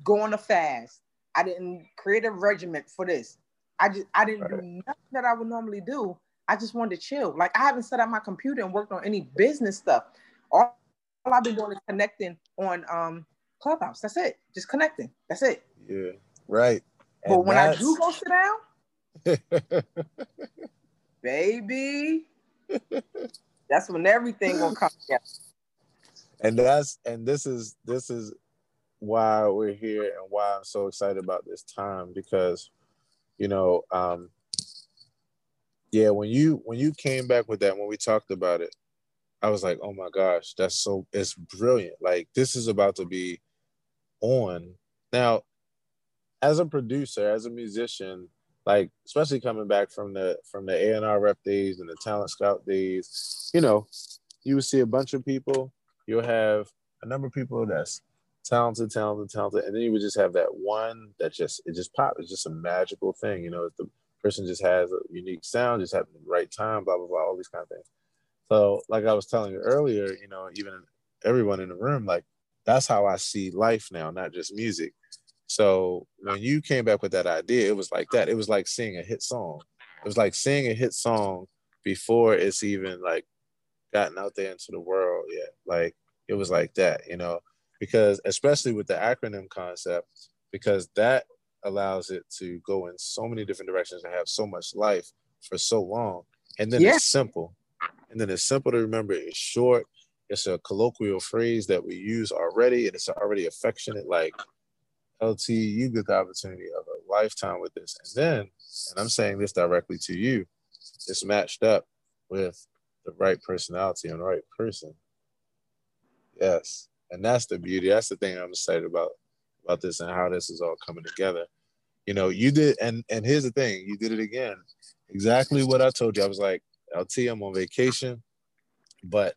go on a fast. I didn't create a regiment for this. I didn't do nothing that I would normally do. I just wanted to chill. Like I haven't set up my computer and worked on any business stuff. All I've been doing is connecting on Clubhouse. That's it. Just connecting. That's it. Yeah. Right. But and when I do go sit down, baby, that's when everything will come together. And this is why we're here and why I'm so excited about this time, because you know, yeah, when you came back with that, when we talked about it, I was like, oh my gosh, it's brilliant. Like this is about to be on. Now, as a producer, as a musician, like especially coming back from the A&R rep days and the talent scout days, you know, you will see a bunch of people, you'll have a number of people that's talented, and then you would just have that one that just popped. It's just a magical thing, you know, it's the person just has a unique sound, just happened at the right time, blah, blah, blah, all these kind of things. So like I was telling you earlier, you know, even everyone in the room, like that's how I see life now, not just music. So when you came back with that idea, it was like that. It was like seeing a hit song. It was like seeing a hit song before it's even like gotten out there into the world yet. Like it was like that, you know, because especially with the acronym concept, because that allows it to go in so many different directions and have so much life for so long. And then it's simple. And then it's simple to remember. It's short. It's a colloquial phrase that we use already. And it's already affectionate. Like, LT, you get the opportunity of a lifetime with this. And then, and I'm saying this directly to you, it's matched up with the right personality and the right person. Yes. And that's the beauty. That's the thing I'm excited about this and how this is all coming together. You know, you did, and here's the thing, you did it again. Exactly what I told you. I was like, LT, I'm on vacation, but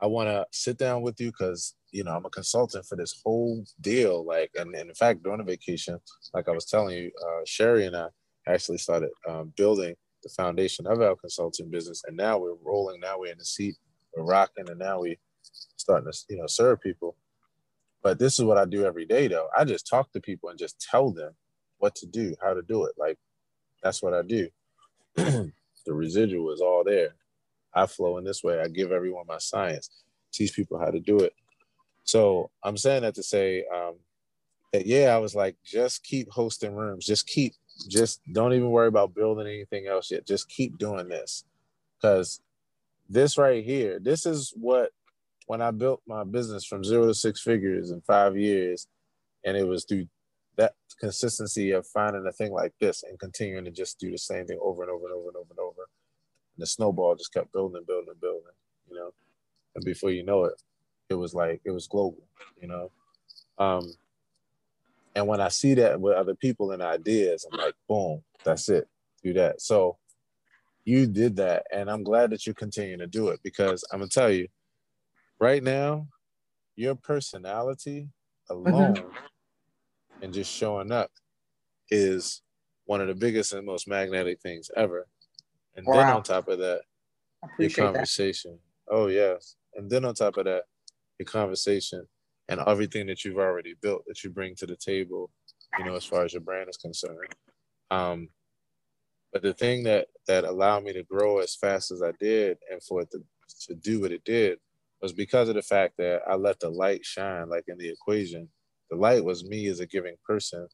I want to sit down with you because, you know, I'm a consultant for this whole deal. Like, and in fact, during the vacation, like I was telling you, Sherry and I actually started building the foundation of our consulting business. And now we're rolling, now we're in the seat, we're rocking, and now we're starting to, you know, serve people. But this is what I do every day, though. I just talk to people and just tell them what to do, how to do it. Like, that's what I do. The residual is all there. I flow in this way. I give everyone my science, teach people how to do it. So I'm saying that to say that, yeah, I was like, just keep hosting rooms. Just don't even worry about building anything else yet. Just keep doing this. Because this right here, this is what, when I built my business from 0 to 6 figures in 5 years, and it was through that consistency of finding a thing like this and continuing to just do the same thing over and over and over and over and over. And the snowball just kept building, you know? And before you know it, it was global, you know? And when I see that with other people and ideas, I'm like, boom, that's it, do that. So you did that, and I'm glad that you continue to do it, because I'm gonna tell you, right now, your personality alone and just showing up is one of the biggest and most magnetic things ever. And then on top of that, your conversation. That. Oh, yes. And then on top of that, your conversation and everything that you've already built that you bring to the table, you know, as far as your brand is concerned. But the thing that allowed me to grow as fast as I did and for it to do what it did was because of the fact that I let the light shine, like in the equation. The light was me as a giving person,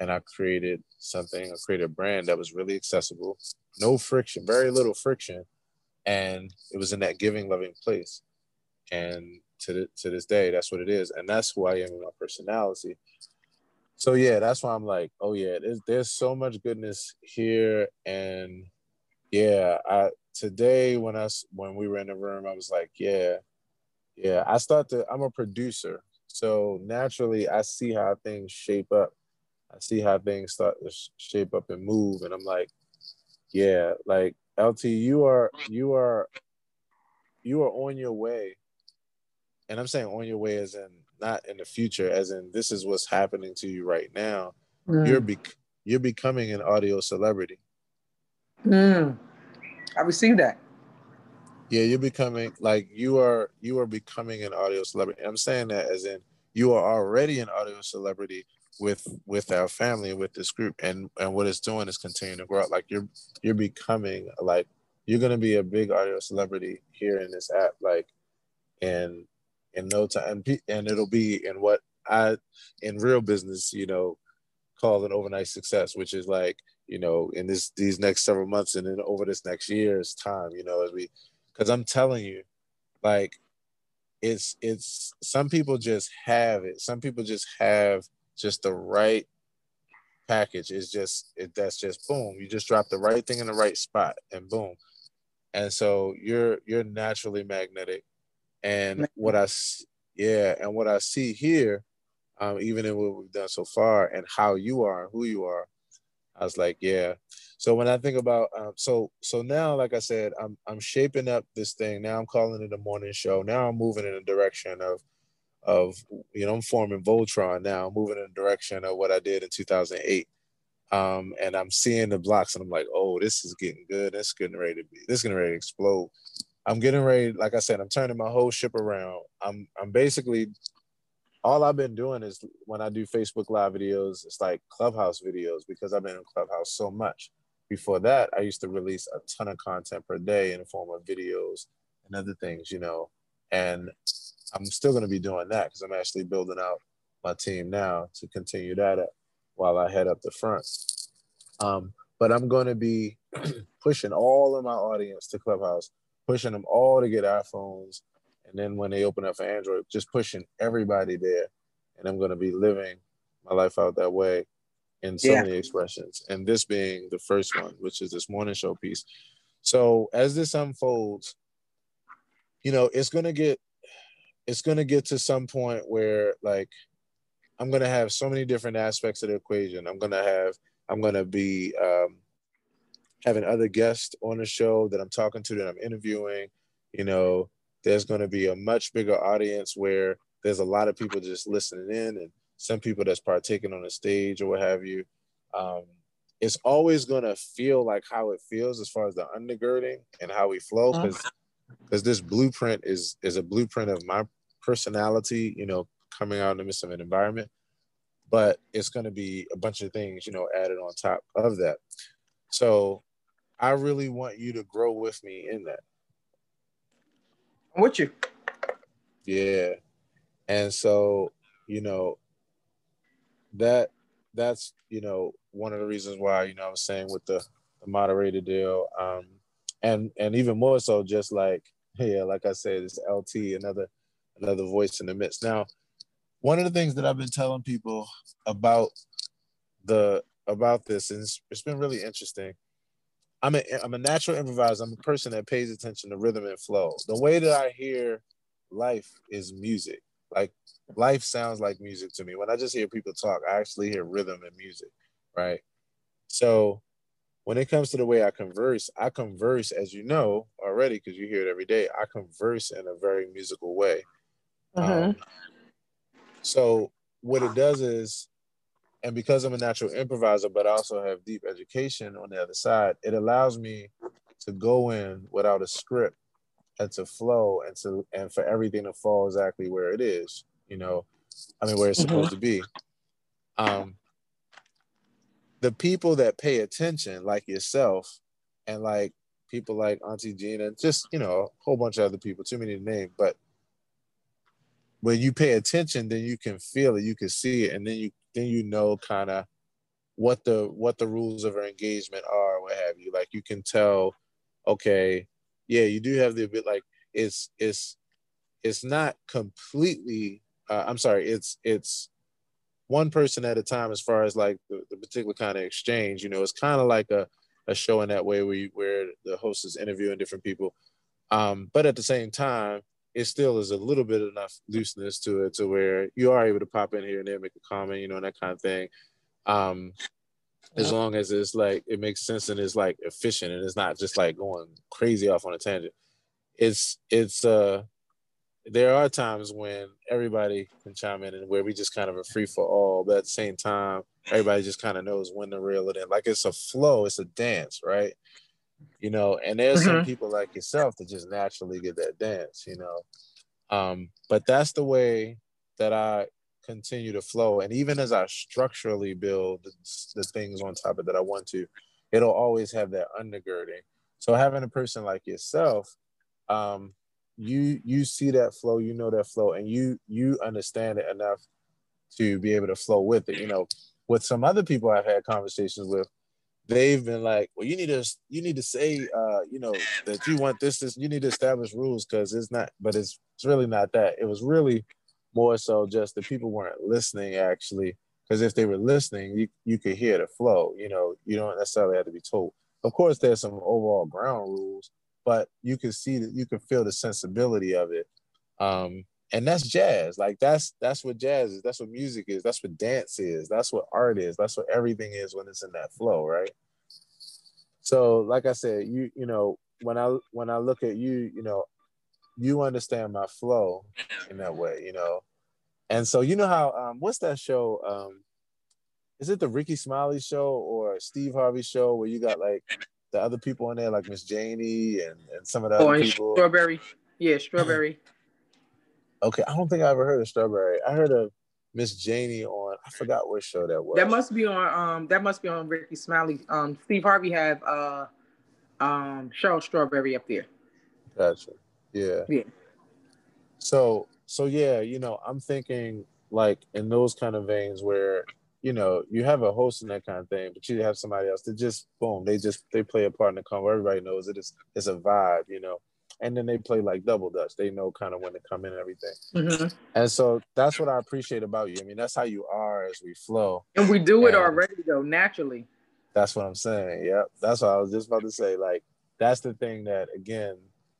and I created a brand that was really accessible, no friction, very little friction, and it was in that giving, loving place. And to this day, that's what it is, and that's who I am in my personality. So yeah, that's why I'm like, oh yeah, there's so much goodness here. And yeah, today when we were in the room, I was like, yeah. I'm a producer, so naturally I see how things shape up. I see how things start to shape up and move, and I'm like, yeah, like LT, you are on your way. And I'm saying on your way as in not in the future, as in this is what's happening to you right now. Mm. You're becoming an audio celebrity. Mm. I received that. Yeah, you're becoming, like, you are becoming an audio celebrity. I'm saying that as in you are already an audio celebrity with our family, with this group, and what it's doing is continuing to grow out. Like you're becoming, like, you're gonna be a big audio celebrity here in this app, like, and in no time, and it'll be in what I in real business, you know, call an overnight success, which is like, you know, in these next several months and then over this next year's time, you know, as we, because I'm telling you, like, it's some people just have it. Some people just have just the right package. It's just that's just boom. You just drop the right thing in the right spot and boom. And so you're naturally magnetic. And what I see here, even in what we've done so far and how you are, who you are, I was like, yeah. So when I think about, so now, like I said, I'm shaping up this thing. Now I'm calling it a morning show. Now I'm moving in a direction of, you know, I'm forming Voltron now. I'm moving in the direction of what I did in 2008. And I'm seeing the blocks and I'm like, oh, this is getting good. That's getting ready to be, this is getting ready to explode. I'm getting ready, like I said, I'm turning my whole ship around. I'm basically, all I've been doing is when I do Facebook Live videos, it's like Clubhouse videos because I've been in Clubhouse so much. Before that, I used to release a ton of content per day in the form of videos and other things, you know, and I'm still going to be doing that because I'm actually building out my team now to continue that up while I head up the front. But I'm going to be pushing all of my audience to Clubhouse, pushing them all to get iPhones. And then when they open up for Android, just pushing everybody there. And I'm going to be living my life out that way in so many expressions. And this being the first one, which is this morning show piece. So as this unfolds, you know, it's going to get to some point where, like, I'm going to have so many different aspects of the equation. I'm going to be having other guests on the show that I'm talking to, that I'm interviewing. You know, there's going to be a much bigger audience where there's a lot of people just listening in and some people that's partaking on the stage or what have you. It's always going to feel like how it feels as far as the undergirding and how we flow, because this blueprint is a blueprint of my personality, you know, coming out in the midst of an environment. But it's going to be a bunch of things, you know, added on top of that. So I really want you to grow with me in that. I'm with you. Yeah. And so, you know, that's, you know, one of the reasons why, you know, I was saying with the moderator deal, and even more so, just like, yeah, like I said, it's LT, another voice in the midst. Now, one of the things that I've been telling people about this, and it's been really interesting. I'm a natural improviser. I'm a person that pays attention to rhythm and flow. The way that I hear life is music. Like, life sounds like music to me. When I just hear people talk, I actually hear rhythm and music, right? So when it comes to the way I converse, as you know already, because you hear it every day, I converse in a very musical way. So what it does is, and because I'm a natural improviser, but I also have deep education on the other side, it allows me to go in without a script and to flow and for everything to fall exactly where it is, you know, I mean, where it's supposed to be. The people that pay attention, like yourself, and like people like Auntie Gina, just, you know, a whole bunch of other people, too many to name, but when you pay attention, then you can feel it, you can see it, and then you know kind of what the rules of our engagement are, what have you. Like, you can tell, okay, yeah, you do have the bit, like, it's not completely, it's one person at a time, as far as like the particular kind of exchange. You know, it's kind of like a show in that way where the host is interviewing different people. But at the same time, it still is a little bit enough looseness to it to where you are able to pop in here and there, make a comment, you know, and that kind of thing. As long as it's like, it makes sense and it's like efficient and it's not just like going crazy off on a tangent. There are times when everybody can chime in and where we just kind of a free for all, but at the same time, everybody just kind of knows when to reel it in. Like it's a flow, it's a dance, right? You know, and there's some people like yourself that just naturally get that dance, you know. But that's the way that I continue to flow. And even as I structurally build the things on top of that I want to, it'll always have that undergirding. So having a person like yourself, you see that flow, you know that flow, and you understand it enough to be able to flow with it. You know, with some other people I've had conversations with, they've been like, well, you need to say, you know, that you want this, you need to establish rules because it's not, but it's really not that. It was really more so just that people weren't listening actually, because if they were listening, you could hear the flow. You know, you don't necessarily have to be told. Of course, there's some overall ground rules, but you can see that you can feel the sensibility of it. And that's jazz. Like that's what jazz is. That's what music is. That's what dance is. That's what art is. That's what everything is when it's in that flow, right? So, like I said, you know, when I look at you, you know, you understand my flow in that way, you know. And so you know how what's that show? Is it the Ricky Smiley show or Steve Harvey show where you got like the other people on there like Miss Janie and some of the other people? Strawberry. Yeah, Strawberry. Okay, I don't think I ever heard of Strawberry. I heard of Miss Janie on, I forgot what show that was. That must be on Ricky Smiley. Steve Harvey had Cheryl Strawberry up there. Gotcha. Yeah. Yeah. So yeah, you know, I'm thinking like in those kind of veins where, you know, you have a host and that kind of thing, but you have somebody else that just boom, they play a part in the combo. Everybody knows it is, it's a vibe, you know. And then they play like double dutch. They know kind of when to come in and everything. Mm-hmm. And so that's what I appreciate about you. I mean, that's how you are as we flow. And we do it already though, naturally. That's what I'm saying. Yep. That's what I was just about to say. Like, that's the thing that, again,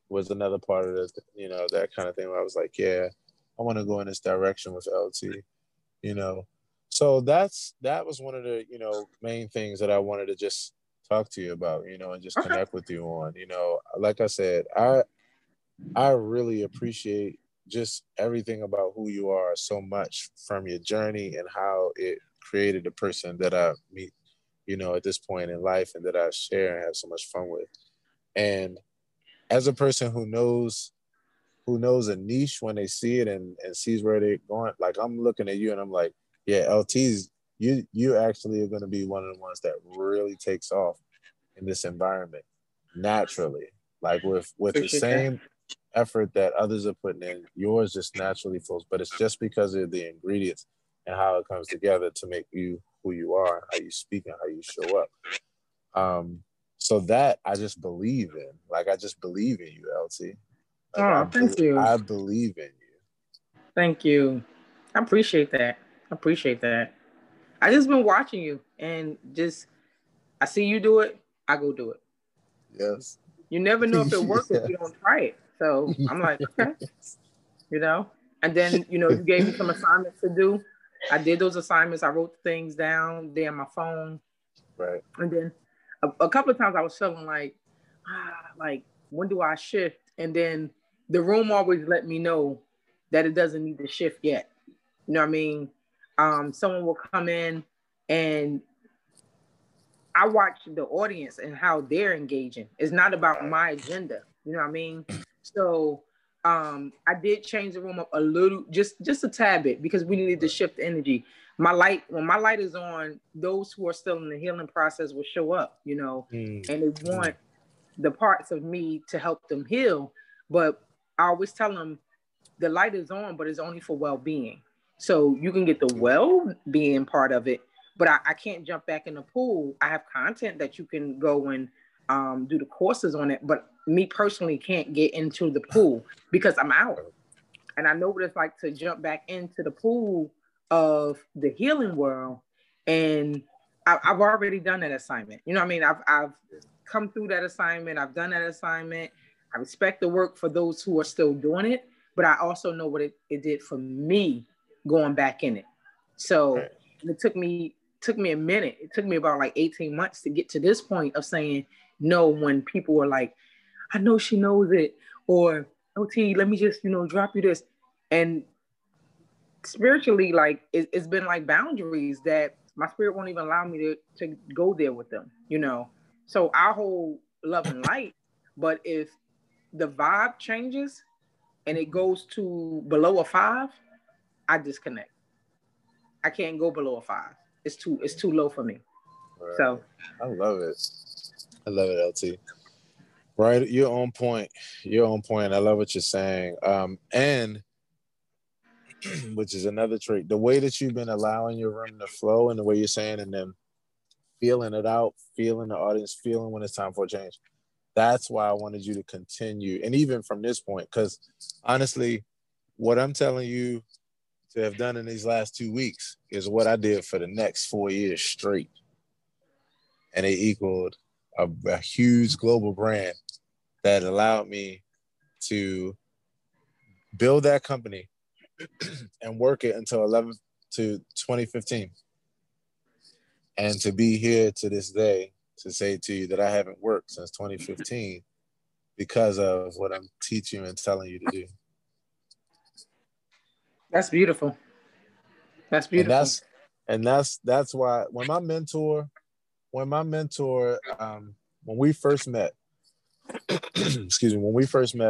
was another part of the, you know, that kind of thing where I was like, yeah, I want to go in this direction with LT, you know? So that was one of the, you know, main things that I wanted to just talk to you about, you know, and just connect with you on, you know, like I said, I really appreciate just everything about who you are so much from your journey and how it created the person that I meet, you know, at this point in life and that I share and have so much fun with. And as a person who knows a niche when they see it and sees where they're going, like I'm looking at you and I'm like, yeah, LT's, You actually are going to be one of the ones that really takes off in this environment naturally, like with the same effort that others are putting in, yours just naturally flows, but it's just because of the ingredients and how it comes together to make you who you are, how you speak and how you show up. So that I just believe in, like, I just believe in you, LT. Like, thank you. I believe in you. Thank you. I appreciate that. I just been watching you and just, I see you do it, I go do it. Yes. You never know if it works if you don't try it. So I'm like, okay, you know? And then, you know, you gave me some assignments to do. I did those assignments. I wrote things down there on my phone. Right. And then a couple of times I was feeling like, when do I shift? And then the room always let me know that it doesn't need to shift yet. You know what I mean? Someone will come in and I watch the audience and how they're engaging. It's not about my agenda. You know what I mean? So I did change the room up a little, just a tad bit because we needed to shift the energy. When my light is on, those who are still in the healing process will show up, you know, and they want the parts of me to help them heal. But I always tell them the light is on, but it's only for well-being. So you can get the well-being part of it, but I can't jump back in the pool. I have content that you can go and do the courses on it, but me personally can't get into the pool because I'm out. And I know what it's like to jump back into the pool of the healing world. And I've already done that assignment. You know what I mean? I've come through that assignment. I've done that assignment. I respect the work for those who are still doing it, but I also know what it did for me going back in it. So it took me a minute. It took me about like 18 months to get to this point of saying no when people were like, I know she knows it, or OT, let me just, you know, drop you this. And spiritually, like it's been like boundaries that my spirit won't even allow me to go there with them, you know? So I hold love and light, but if the vibe changes and it goes to below a 5, I disconnect. I can't go below a 5. It's too low for me. Right. So I love it. I love it, LT. Right, you're on point. You're on point. I love what you're saying. And which is another trait, the way that you've been allowing your room to flow and the way you're saying and then feeling it out, feeling the audience, feeling when it's time for a change. That's why I wanted you to continue. And even from this point, because honestly, what I'm telling you to have done in these last 2 weeks is what I did for the next 4 years straight. And it equaled a huge global brand that allowed me to build that company and work it until 11 to 2015. And to be here to this day, to say to you that I haven't worked since 2015 because of what I'm teaching and telling you to do. That's beautiful. That's beautiful. And that's why when my mentor, when we first met, excuse me,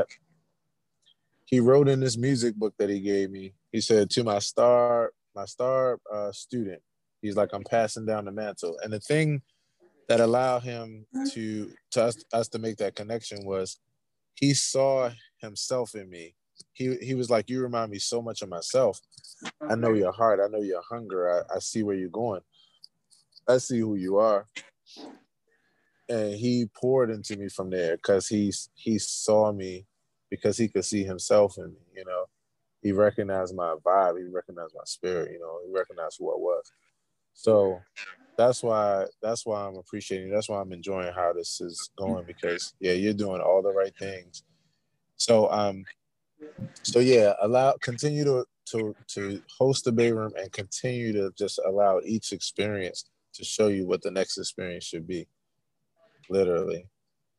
he wrote in this music book that he gave me, he said, to my star student, he's like, I'm passing down the mantle. And the thing that allowed him to us to make that connection was he saw himself in me. He was like, you remind me so much of myself. I know your heart. I know your hunger. I see where you're going. I see who you are. And he poured into me from there because he saw me because he could see himself in me, you know. He recognized my vibe. He recognized my spirit, you know. He recognized who I was. So that's why I'm appreciating. That's why I'm enjoying how this is going because, yeah, you're doing all the right things. So, yeah, continue to host the Bay Room and continue to just allow each experience to show you what the next experience should be, literally.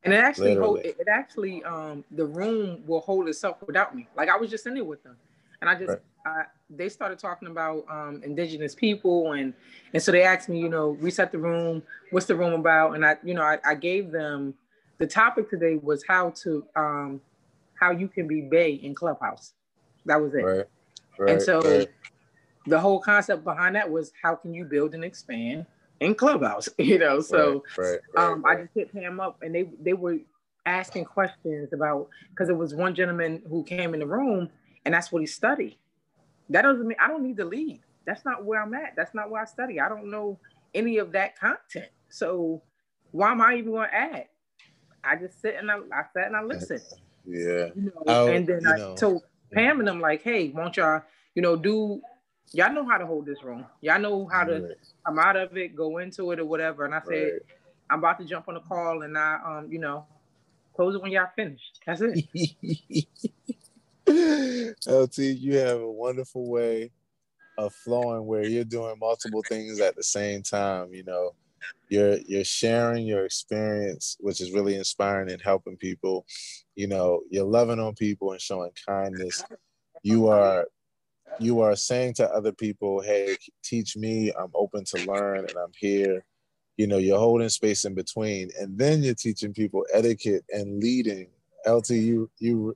And it actually, the room will hold itself without me. Like I was just in it with them, and I just. Right. They started talking about indigenous people, and so they asked me, you know, reset the room. What's the room about? And I gave them the topic today was how you can be Bay in Clubhouse. That was it. Right. And so the whole concept behind that was how can you build and expand in Clubhouse? You know, so I just hit Pam up, and they were asking questions about because it was one gentleman who came in the room, and that's what he studied. That doesn't mean I don't need to leave. That's not where I'm at. That's not where I study. I don't know any of that content. So why am I even going to add? I just sit and I sat and I listen. Yeah. You know, and then I told Pam and them like, hey, won't y'all, you know, y'all know how to hold this room. Y'all know how to come out of it, go into it or whatever. And I said, I'm about to jump on a call and I, you know, close it when y'all finished. That's it. LT, you have a wonderful way of flowing where you're doing multiple things at the same time. You know, you're sharing your experience, which is really inspiring and helping people. You know, you're loving on people and showing kindness. You are saying to other people, hey, teach me, I'm open to learn and I'm here. You know, you're holding space in between, and then you're teaching people etiquette and leading. LT, you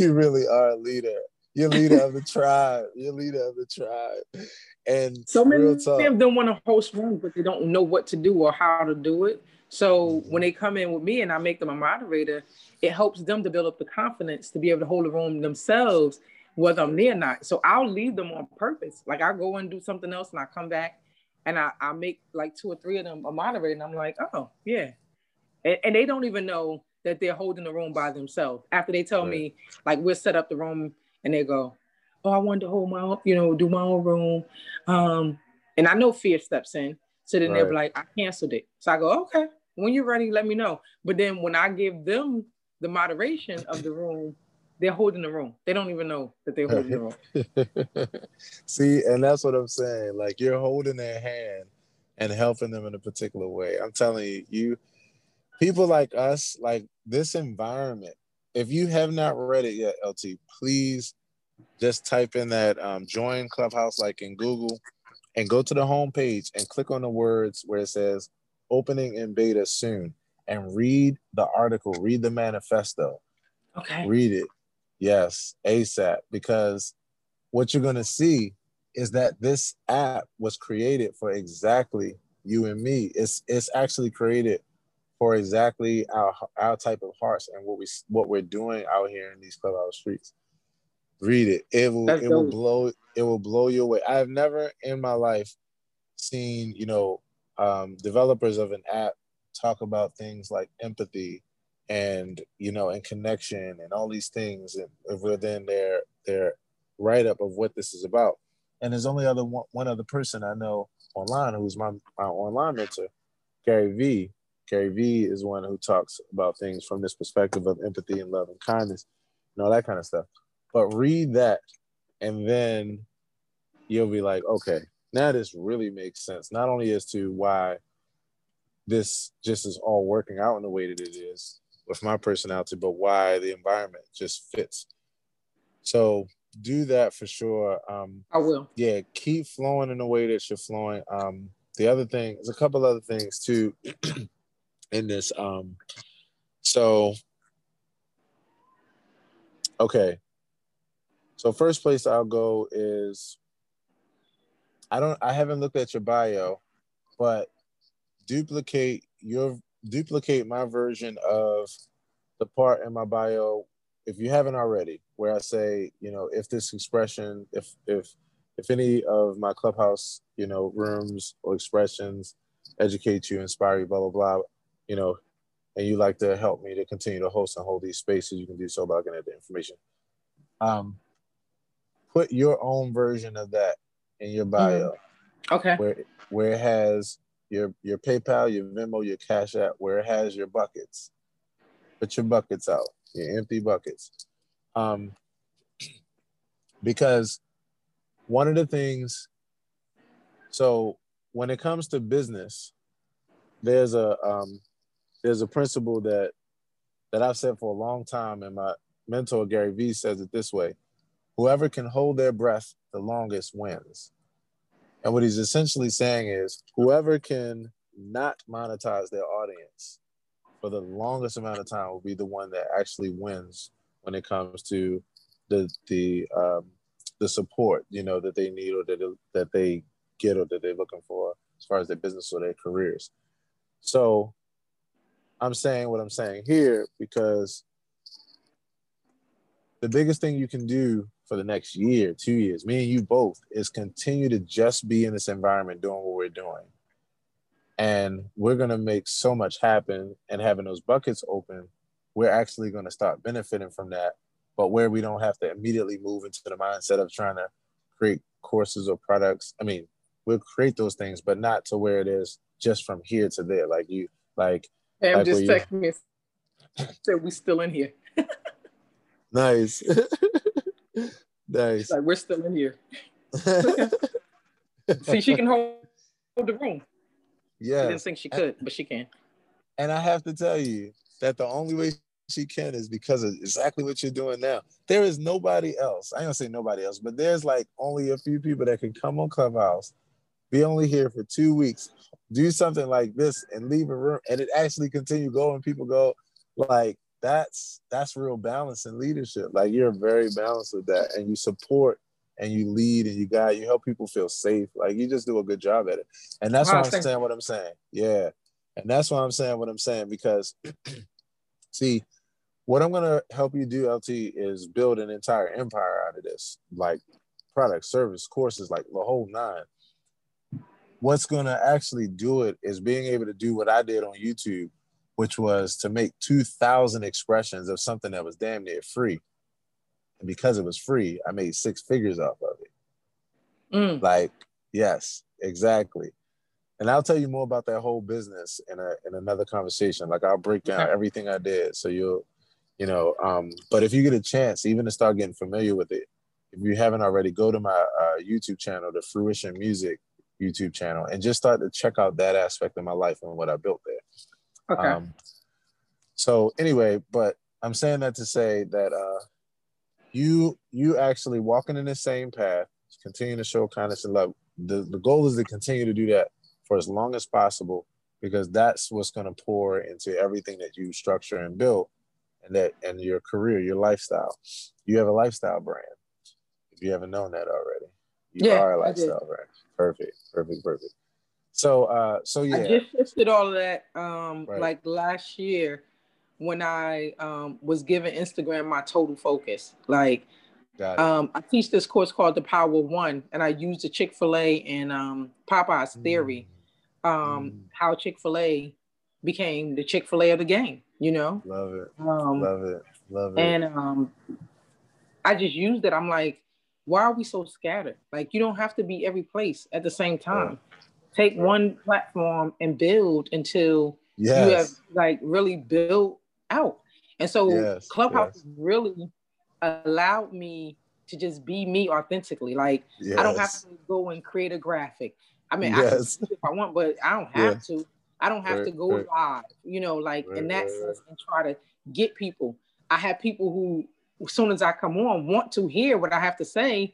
really are a leader. You're leader of the tribe. You're leader of the tribe. And so many of them want to host rooms, but they don't know what to do or how to do it. So when they come in with me and I make them a moderator, it helps them to build up the confidence to be able to hold the room themselves, whether I'm there or not. So I'll leave them on purpose. Like I go and do something else and I come back and I make like 2 or 3 of them a moderator. And I'm like, oh, yeah. And they don't even know that they're holding the room by themselves. After they tell me, like, we'll set up the room and they go, oh, I wanted to hold my own, you know, do my own room. And I know fear steps in. So then they'll be like, I canceled it. So I go, okay, when you're ready, let me know. But then when I give them the moderation of the room, they're holding the room. They don't even know that they're holding the room. See, and that's what I'm saying. Like, you're holding their hand and helping them in a particular way. I'm telling you, people like us, like this environment, if you have not read it yet, LT, please just type in that join Clubhouse, like in Google, and go to the homepage and click on the words where it says opening in beta soon and read the article, read the manifesto. Okay. Read it. Yes, ASAP, because what you're going to see is that this app was created for exactly you and me. It's actually created for exactly our type of hearts and what we're doing out here in these Clubhouse streets. Read it. It will blow you away. I have never in my life seen, you know, developers of an app talk about things like empathy and, you know, and connection and all these things and within their write-up of what this is about. And there's only one other person I know online who's my online mentor, Gary Vee. Gary Vee is one who talks about things from this perspective of empathy and love and kindness and all that kind of stuff. But read that, and then you'll be like, okay, now this really makes sense. Not only as to why this just is all working out in the way that it is with my personality, but why the environment just fits. So do that for sure. I will. Yeah, keep flowing in the way that you're flowing. The other thing, there's a couple other things too in this. Okay. So first place I'll go is, I haven't looked at your bio, but duplicate my version of the part in my bio, if you haven't already, where I say, you know, if this expression, if any of my Clubhouse, you know, rooms or expressions educate you, inspire you, blah, blah, blah, you know, and you like to help me to continue to host and hold these spaces, you can do so by looking at the information. Put your own version of that in your bio. Okay. Where it has your PayPal, your Venmo, your Cash App, where it has your buckets. Put your buckets out, your empty buckets. Because one of the things, so when it comes to business, there's a principle that I've said for a long time, and my mentor Gary Vee says it this way. Whoever can hold their breath the longest wins. And what he's essentially saying is whoever can not monetize their audience for the longest amount of time will be the one that actually wins when it comes to the support, you know, that they need or that they get or that they're looking for as far as their business or their careers. So I'm saying what I'm saying here because the biggest thing you can do for the next year, 2 years, me and you both, is continue to just be in this environment doing what we're doing. And we're going to make so much happen, and having those buckets open, we're actually going to start benefiting from that, but where we don't have to immediately move into the mindset of trying to create courses or products. I mean, we'll create those things, but not to where it is just from here to there. Like you, like. Hey, I'm like just texting me. So we're still in here. Nice. Nice. Like, we're still in here. See, she can hold the room. Yeah. I didn't think she could, but she can. And I have to tell you that the only way she can is because of exactly what you're doing now. There is nobody else. I ain't gonna say nobody else, but there's like only a few people that can come on Clubhouse, be only here for 2 weeks, do something like this and leave a room, and it actually continue going. People go like, that's real balance in leadership. Like, you're very balanced with that, and you support and you lead and you guide, you help people feel safe. Like, you just do a good job at it. And that's why I'm saying what I'm saying. Yeah. And that's why I'm saying what I'm saying, because see, what I'm going to help you do, LT, is build an entire empire out of this, like product, service, courses, like the whole nine. What's going to actually do it is being able to do what I did on YouTube, which was to make 2,000 expressions of something that was damn near free. And because it was free, I made six figures off of it. Mm. Like, yes, exactly. And I'll tell you more about that whole business in another conversation. Like, I'll break down everything I did. So you'll, you know, but if you get a chance, even to start getting familiar with it, if you haven't already, go to my YouTube channel, the Fruition Music YouTube channel, and just start to check out that aspect of my life and what I built there. Okay. So anyway, but I'm saying that to say that you actually walking in the same path, continue to show kindness and love. The goal is to continue to do that for as long as possible, because that's what's going to pour into everything that you structure and build, and that, and your career, your lifestyle. You have a lifestyle brand. If you haven't known that already, you are a lifestyle brand. Perfect. So yeah. I just shifted all of that, like last year when I was giving Instagram my total focus. Like, I teach this course called The Power of One, and I use the Chick-fil-A and Popeye's theory. How Chick-fil-A became the Chick-fil-A of the game, you know? Love it. And I just used it. I'm like, why are we so scattered? Like, you don't have to be every place at the same time. Take one platform and build until you have like really built out. And so Clubhouse really allowed me to just be me authentically. Like, I don't have to go and create a graphic. I mean, I can if I want, but I don't have to. I don't have to go live, you know, like in that sense, and try to get people. I have people who, as soon as I come on, want to hear what I have to say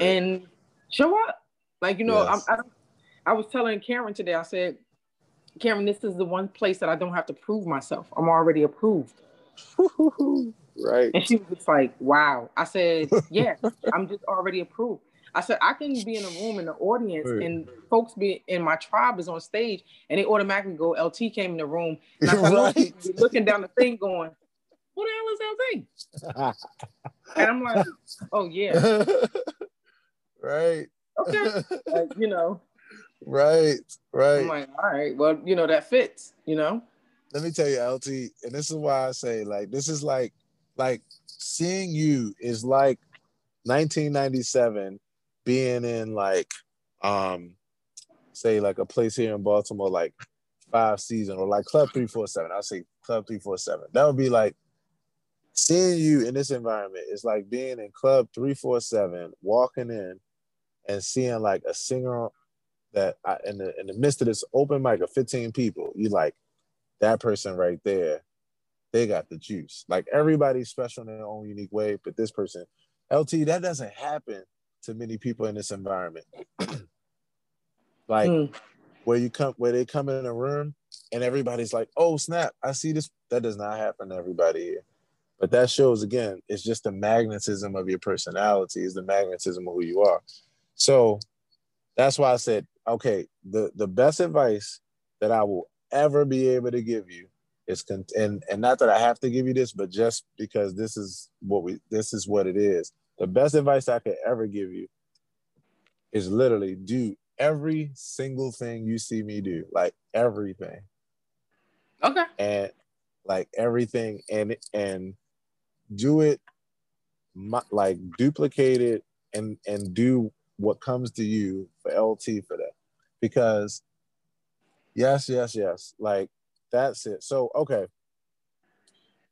and show up. Like, you know, I was telling Karen today, I said, Karen, this is the one place that I don't have to prove myself. I'm already approved. Right. And she was just like, wow. I said, yeah, I'm just already approved. I said, I can be in a room in the audience and folks be in my tribe is on stage and they automatically go, LT came in the room. And I started looking down the thing going, who the hell is LT? And I'm like, oh yeah. Right. Okay. Like, you know. Right. I'm like, all right, well, you know, that fits, you know? Let me tell you, LT, and this is why I say, like, this is like seeing you is like 1997 being in like, say like a place here in Baltimore, like Five Seasons or like Club 347. I'll say Club 347. That would be like seeing you in this environment is like being in Club 347, walking in and seeing like a singer that I, in the midst of this open mic of 15 people, you like, that person right there, they got the juice. Like, everybody's special in their own unique way, but this person, LT, that doesn't happen to many people in this environment. Like, where they come in a room and everybody's like, oh snap, I see this. That does not happen to everybody here. But that shows, again, it's just the magnetism of your personality, is the magnetism of who you are. So that's why I said, okay, the best advice that I will ever be able to give you is and not that I have to give you this, but just because this is what it is. The best advice I could ever give you is literally do every single thing you see me do, like everything. Okay. And like everything, and do it, like duplicate it and do what comes to you for LT for that, because yes. Like, that's it. So, okay.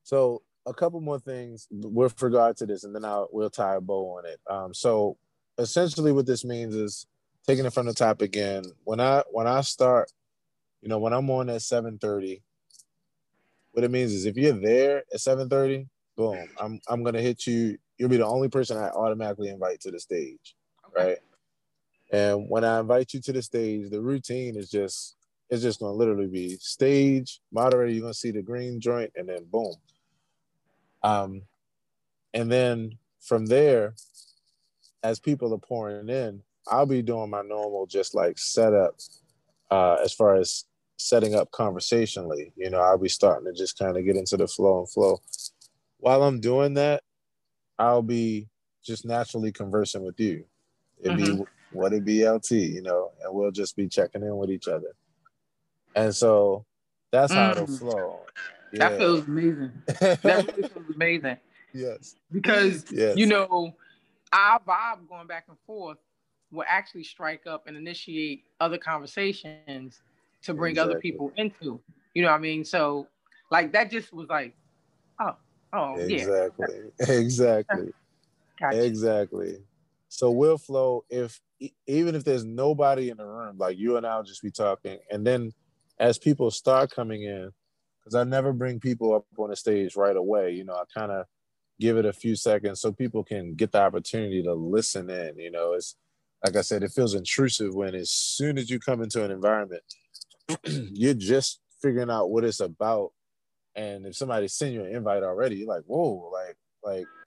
So a couple more things with regard to this, and then we'll tie a bow on it. So essentially what this means is, taking it from the top again, when I start, you know, when I'm on at 7:30, what it means is if you're there at 7:30, boom, I'm going to hit you. You'll be the only person I automatically invite to the stage. Right. And when I invite you to the stage, the routine is just, it's just going to literally be stage, moderator, you're going to see the green joint, and then boom. And then from there, as people are pouring in, I'll be doing my normal just like setup as far as setting up conversationally. You know, I'll be starting to just kind of get into the flow. While I'm doing that, I'll be just naturally conversing with you. It'd be what it be LT, you know, and we'll just be checking in with each other. And so that's how it'll flow. Yeah. That feels amazing. That really feels amazing. Yes. Because, yes, you know, our vibe going back and forth will actually strike up and initiate other conversations to bring other people into. You know what I mean? So, like, that just was like, oh, exactly. Yeah. Exactly. Gotcha. Exactly. So we'll flow if, even if there's nobody in the room, like you and I will just be talking. And then as people start coming in, because I never bring people up on the stage right away, you know, I kind of give it a few seconds so people can get the opportunity to listen in. You know, it's like I said, it feels intrusive when as soon as you come into an environment, you're just figuring out what it's about. And if somebody sent you an invite already, you're like, whoa, like,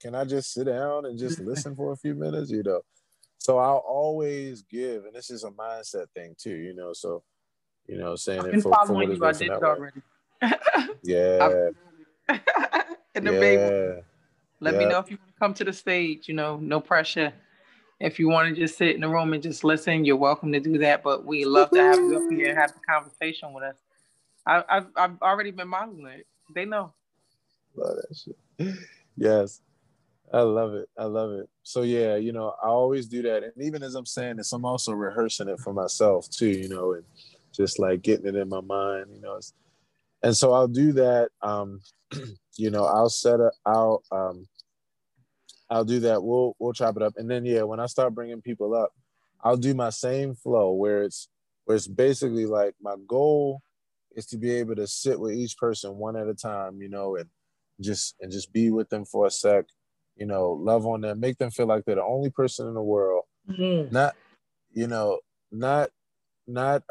can I just sit down and just listen for a few minutes, you know? So I'll always give, and this is a mindset thing too, you know, so, you know, saying I've been it following you, I did it already. Yeah. And the baby, let me know if you want to come to the stage, you know, no pressure. If you want to just sit in the room and just listen, you're welcome to do that, but we love to have you up here and have a conversation with us. I've already been modeling it. They know. Love that shit. Yes. I love it. I love it. So yeah, you know, I always do that. And even as I'm saying this, I'm also rehearsing it for myself too, you know, and just like getting it in my mind, you know. And so I'll do that. You know, I'll set up, I'll do that. We'll chop it up. And then, yeah, when I start bringing people up, I'll do my same flow where it's basically like my goal is to be able to sit with each person one at a time, you know, and just be with them for a sec, you know, love on them, make them feel like they're the only person in the world. Mm-hmm. Not,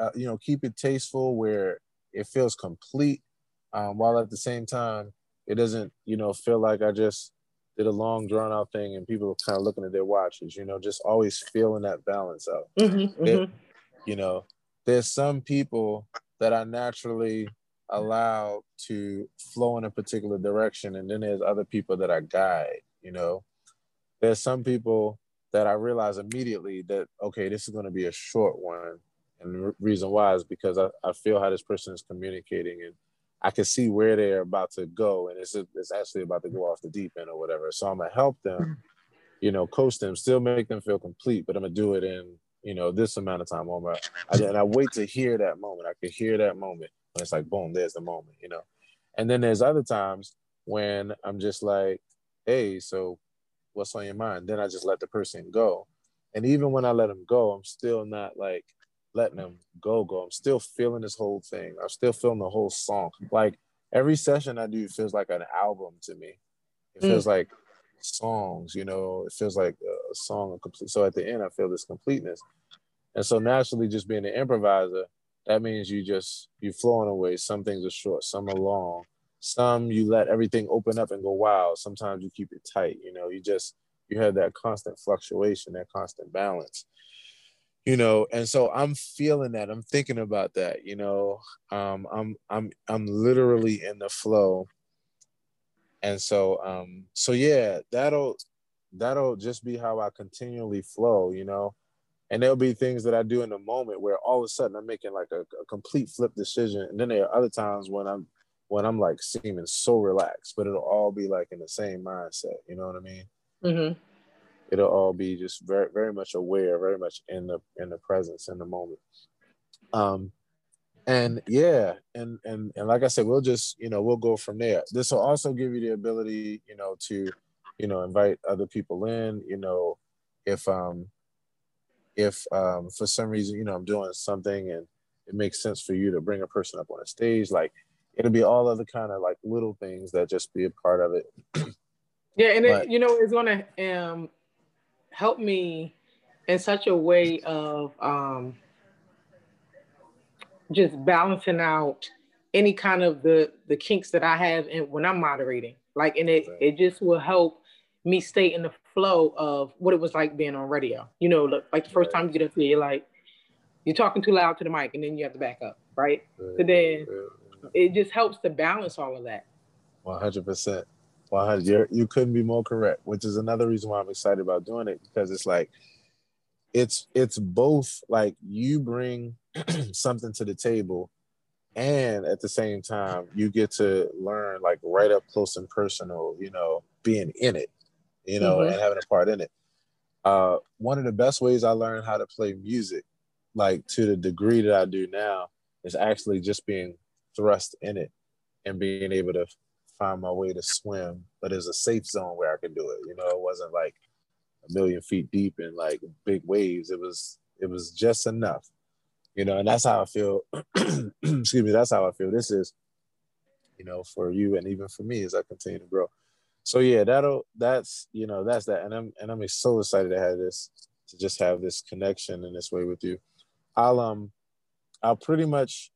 keep it tasteful where it feels complete, while at the same time, it doesn't, you know, feel like I just did a long drawn out thing and people are kind of looking at their watches, you know, just always feeling that balance out. Mm-hmm, You know, there's some people that I naturally allow to flow in a particular direction. And then there's other people that I guide, you know. There's some people that I realize immediately that, okay, this is going to be a short one. And the reason why is because I feel how this person is communicating and I can see where they're about to go. And it's actually about to go off the deep end or whatever. So I'm going to help them, you know, coach them, still make them feel complete, but I'm going to do it in, you know, this amount of time. And I wait to hear that moment. I could hear that moment. And it's like, boom, there's the moment, you know. And then there's other times when I'm just like, hey, so what's on your mind? Then I just let the person go. And even when I let them go, I'm still not like letting them go. I'm still feeling this whole thing. I'm still feeling the whole song. Like every session I do feels like an album to me. It feels like songs, you know, it feels like a song. So at the end, I feel this completeness. And so naturally, just being an improviser, that means you're flowing away. Some things are short, some are long. Some you let everything open up and go wild. Sometimes you keep it tight, you know, you have that constant fluctuation, that constant balance, you know. And so I'm feeling that, I'm thinking about that, you know, I'm literally in the flow. And so, yeah, that'll just be how I continually flow, you know, and there'll be things that I do in the moment where all of a sudden I'm making like a complete flip decision. And then there are other times when I'm like seeming so relaxed, but it'll all be like in the same mindset. You know what I mean? Mm-hmm. It'll all be just very, very much aware, very much in the presence, in the moment. And yeah, and like I said, we'll just, you know, we'll go from there. This will also give you the ability, you know, to, you know, invite other people in, you know, if for some reason, you know, I'm doing something and it makes sense for you to bring a person up on a stage, like it'll be all other kind of like little things that just be a part of it. Yeah, and but, you know, it's going to help me in such a way of, just balancing out any kind of the kinks that I have and when I'm moderating. Like, and it just will help me stay in the flow of what it was like being on radio. You know, like the first time you get up here, you're like, you're talking too loud to the mic and then you have to back up, right? So then it just helps to balance all of that. 100%. 100. You couldn't be more correct, which is another reason why I'm excited about doing it, because it's like, it's both like you bring something to the table and at the same time you get to learn like right up close and personal, you know, being in it, you know, and having a part in it. One of the best ways I learned how to play music, like to the degree that I do now, is actually just being thrust in it and being able to find my way to swim. But there's a safe zone where I can do it. You know, it wasn't like a million feet deep and like big waves. It was just enough, you know, and that's how I feel. Excuse me. That's how I feel this is, you know, for you and even for me as I continue to grow. So yeah, that's that. And I'm so excited to have this, to just have this connection in this way with you. I'll pretty much,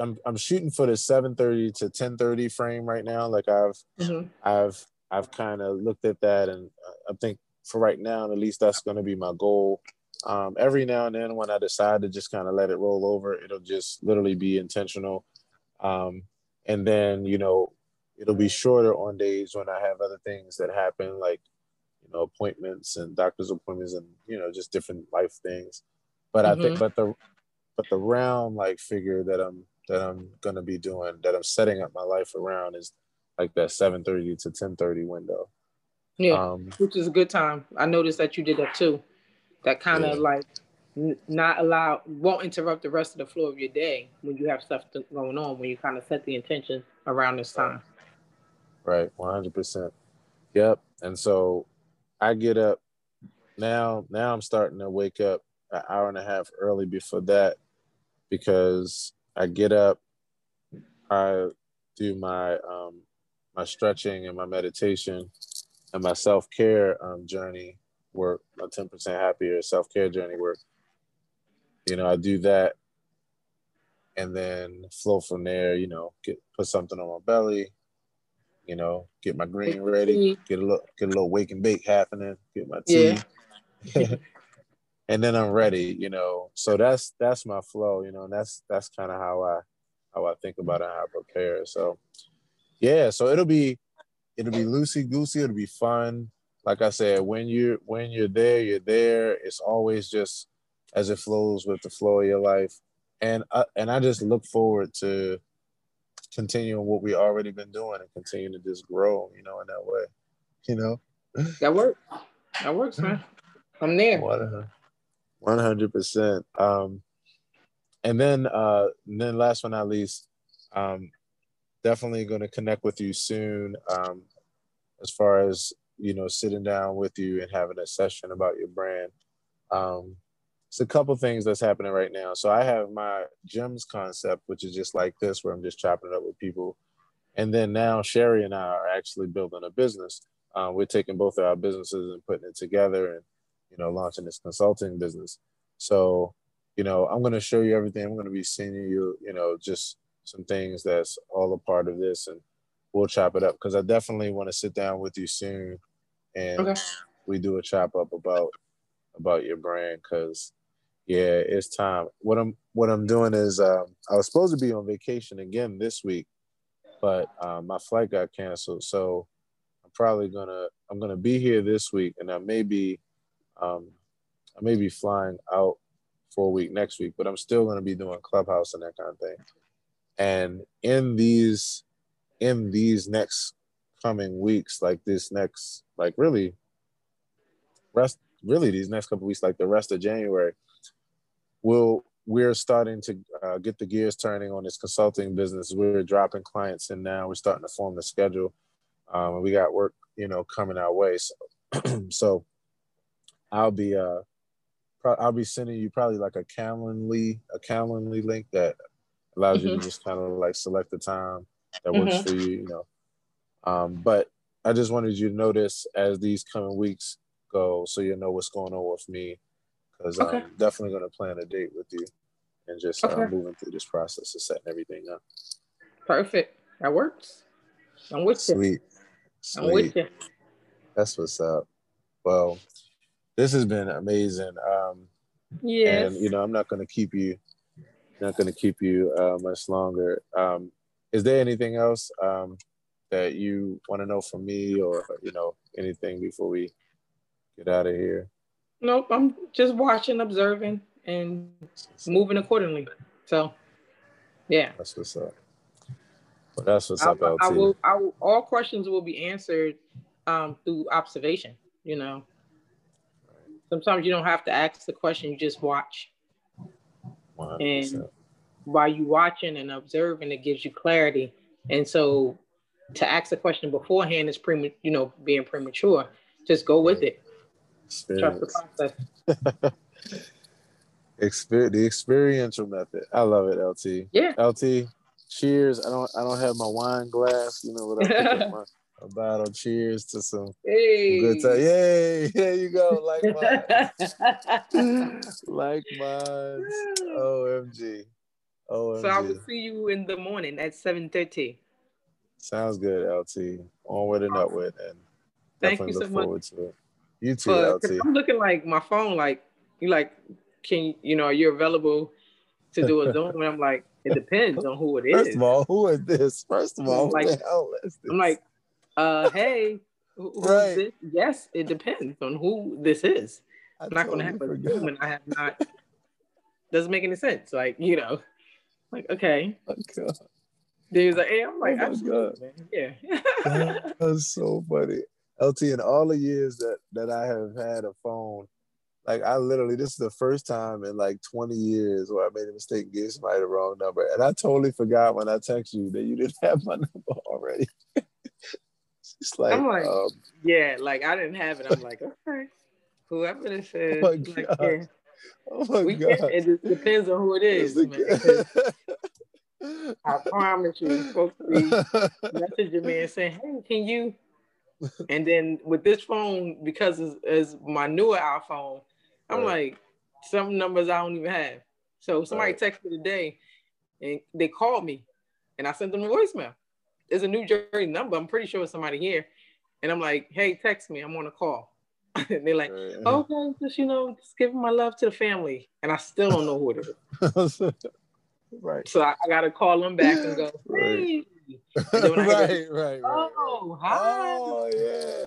I'm shooting for the 7:30 to 10:30 frame right now. Like I've kind of looked at that, and I think for right now, at least, that's going to be my goal. Every now and then when I decide to just kind of let it roll over, it'll just literally be intentional. And then, you know, it'll be shorter on days when I have other things that happen, like, you know, appointments and doctor's appointments and, you know, just different life things. But I think, but the round like figure that I'm going to be doing, that I'm setting up my life around, is like that 7:30 to 10:30 window. Yeah. Which is a good time. I noticed that you did that too. That kind of like won't interrupt the rest of the flow of your day when you have stuff going on, when you kind of set the intention around this time. Right. 100%. Yep. And so I get up now I'm starting to wake up an hour and a half early before that, because I get up, I do my my stretching and my meditation and my self-care journey work, my 10% happier self-care journey work. You know, I do that and then flow from there, you know, put something on my belly, you know, get my green ready, get a little wake and bake happening, get my tea. Yeah. And then I'm ready, you know. So that's my flow, you know, and that's kind of how I think about it, how I prepare. So yeah, so it'll be loosey goosey, it'll be fun. Like I said, when you're there, you're there. It's always just as it flows with the flow of your life. And I just look forward to continuing what we already been doing and continue to just grow, you know, in that way, you know. That works, man. I'm there. 100%. And then last but not least, definitely going to connect with you soon, as far as, you know, sitting down with you and having a session about your brand. It's a couple things that's happening right now. So I have my gems concept, which is just like this, where I'm just chopping it up with people. And then now Sherry and I are actually building a business. We're taking both of our businesses and putting it together and, you know, launching this consulting business. So, you know, I'm going to show you everything. I'm going to be sending you, you know, just some things that's all a part of this, and we'll chop it up, because I definitely want to sit down with you soon and we do a chop up about your brand, because yeah, it's time. What I'm doing is I was supposed to be on vacation again this week, but my flight got canceled. So I'm probably gonna be here this week, and I may be flying out for a week next week, but I'm still gonna be doing Clubhouse and that kind of thing. And in these next coming weeks, these next couple of weeks, like the rest of January, we're starting to get the gears turning on this consulting business. We're dropping clients in now. We're starting to form the schedule. We got work, you know, coming our way. So, so I'll be sending you probably like a Calendly link that allows you to just kind of like select the time that works for you, you know. But I just wanted you to know this as these coming weeks go, so you know what's going on with me, because I'm definitely going to plan a date with you and just moving through this process of setting everything up. Perfect. That works. I'm with you. Sweet. I'm with you. That's what's up. Well, this has been amazing. Yes. And, you know, I'm not going to keep you, much longer. Is there anything else that you want to know from me, or, you know, anything before we get out of here? Nope. I'm just watching, observing, and moving accordingly. So, yeah. That's what's up. Well, that's what's up, LT. All questions will be answered through observation, you know. Right. Sometimes you don't have to ask the question, you just watch. 100%. And while you watching and observing, it gives you clarity. And so to ask the question beforehand is being premature. Just go with it. Trust the process. The experiential method. I love it, LT. Yeah. LT, cheers. I don't have my wine glass, you know, but I pick up a bottle. Cheers to some good time. Yay! There you go. Like mine. Like mine. OMG. So I will see you in the morning at 7:30. Sounds good, LT. Onward and upward. And thank you so much. To it. You too, LT. I'm looking like my phone, are you available to do a Zoom? And I'm like, it depends on who it is. First of all, who is this? First of all, who the hell is this? I'm like, hey, who is this? Yes, it depends on who this is. I'm not going to have a Zoom and I have not. Doesn't make any sense. Okay. Okay. Then he's like, hey, I'm like, yeah. That's so funny. LT, in all the years that I have had a phone, this is the first time in 20 years where I made a mistake and gave somebody the wrong number. And I totally forgot when I text you that you didn't have my number already. It's like, I'm like, I didn't have it. I'm like, okay, whoever this is. Oh my God. Yeah. Oh my God. It depends on who it is. I promise you, you're supposed to be messaging me and saying, hey, can you? And then with this phone, because it's my newer iPhone, I'm like, some numbers I don't even have. So somebody texted me today and they called me and I sent them a voicemail. It's a New Jersey number. I'm pretty sure it's somebody here. And I'm like, hey, text me. I'm on a call. And they're like, okay, just giving my love to the family. And I still don't know who it is. Right. So I got to call them back and go, hey. Right. Oh, hi. Oh, yeah.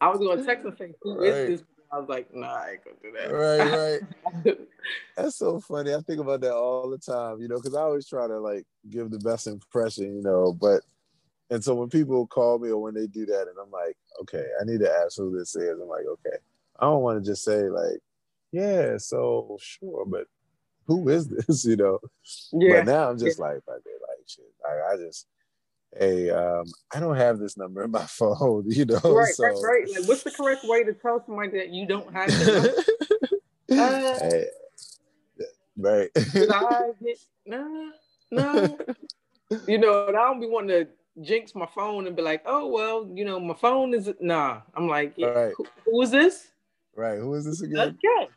I was going to text and say, who is this? I was like, nah, I ain't going to do that. Right. That's so funny. I think about that all the time, because I always try to, give the best impression, but, and so when people call me or when they do that, and I'm like, okay, I need to ask who this is. I'm like, okay. I don't want to just say, yeah, so sure, but who is this, Yeah. But now I'm just shit. I don't have this number in my phone, Right, so. Right. What's the correct way to tell somebody that you don't have the number? Right. No. And I don't be wanting to jinx my phone and be like, oh, well, my phone is, nah. I'm like, who is this? Right, who is this again? Okay.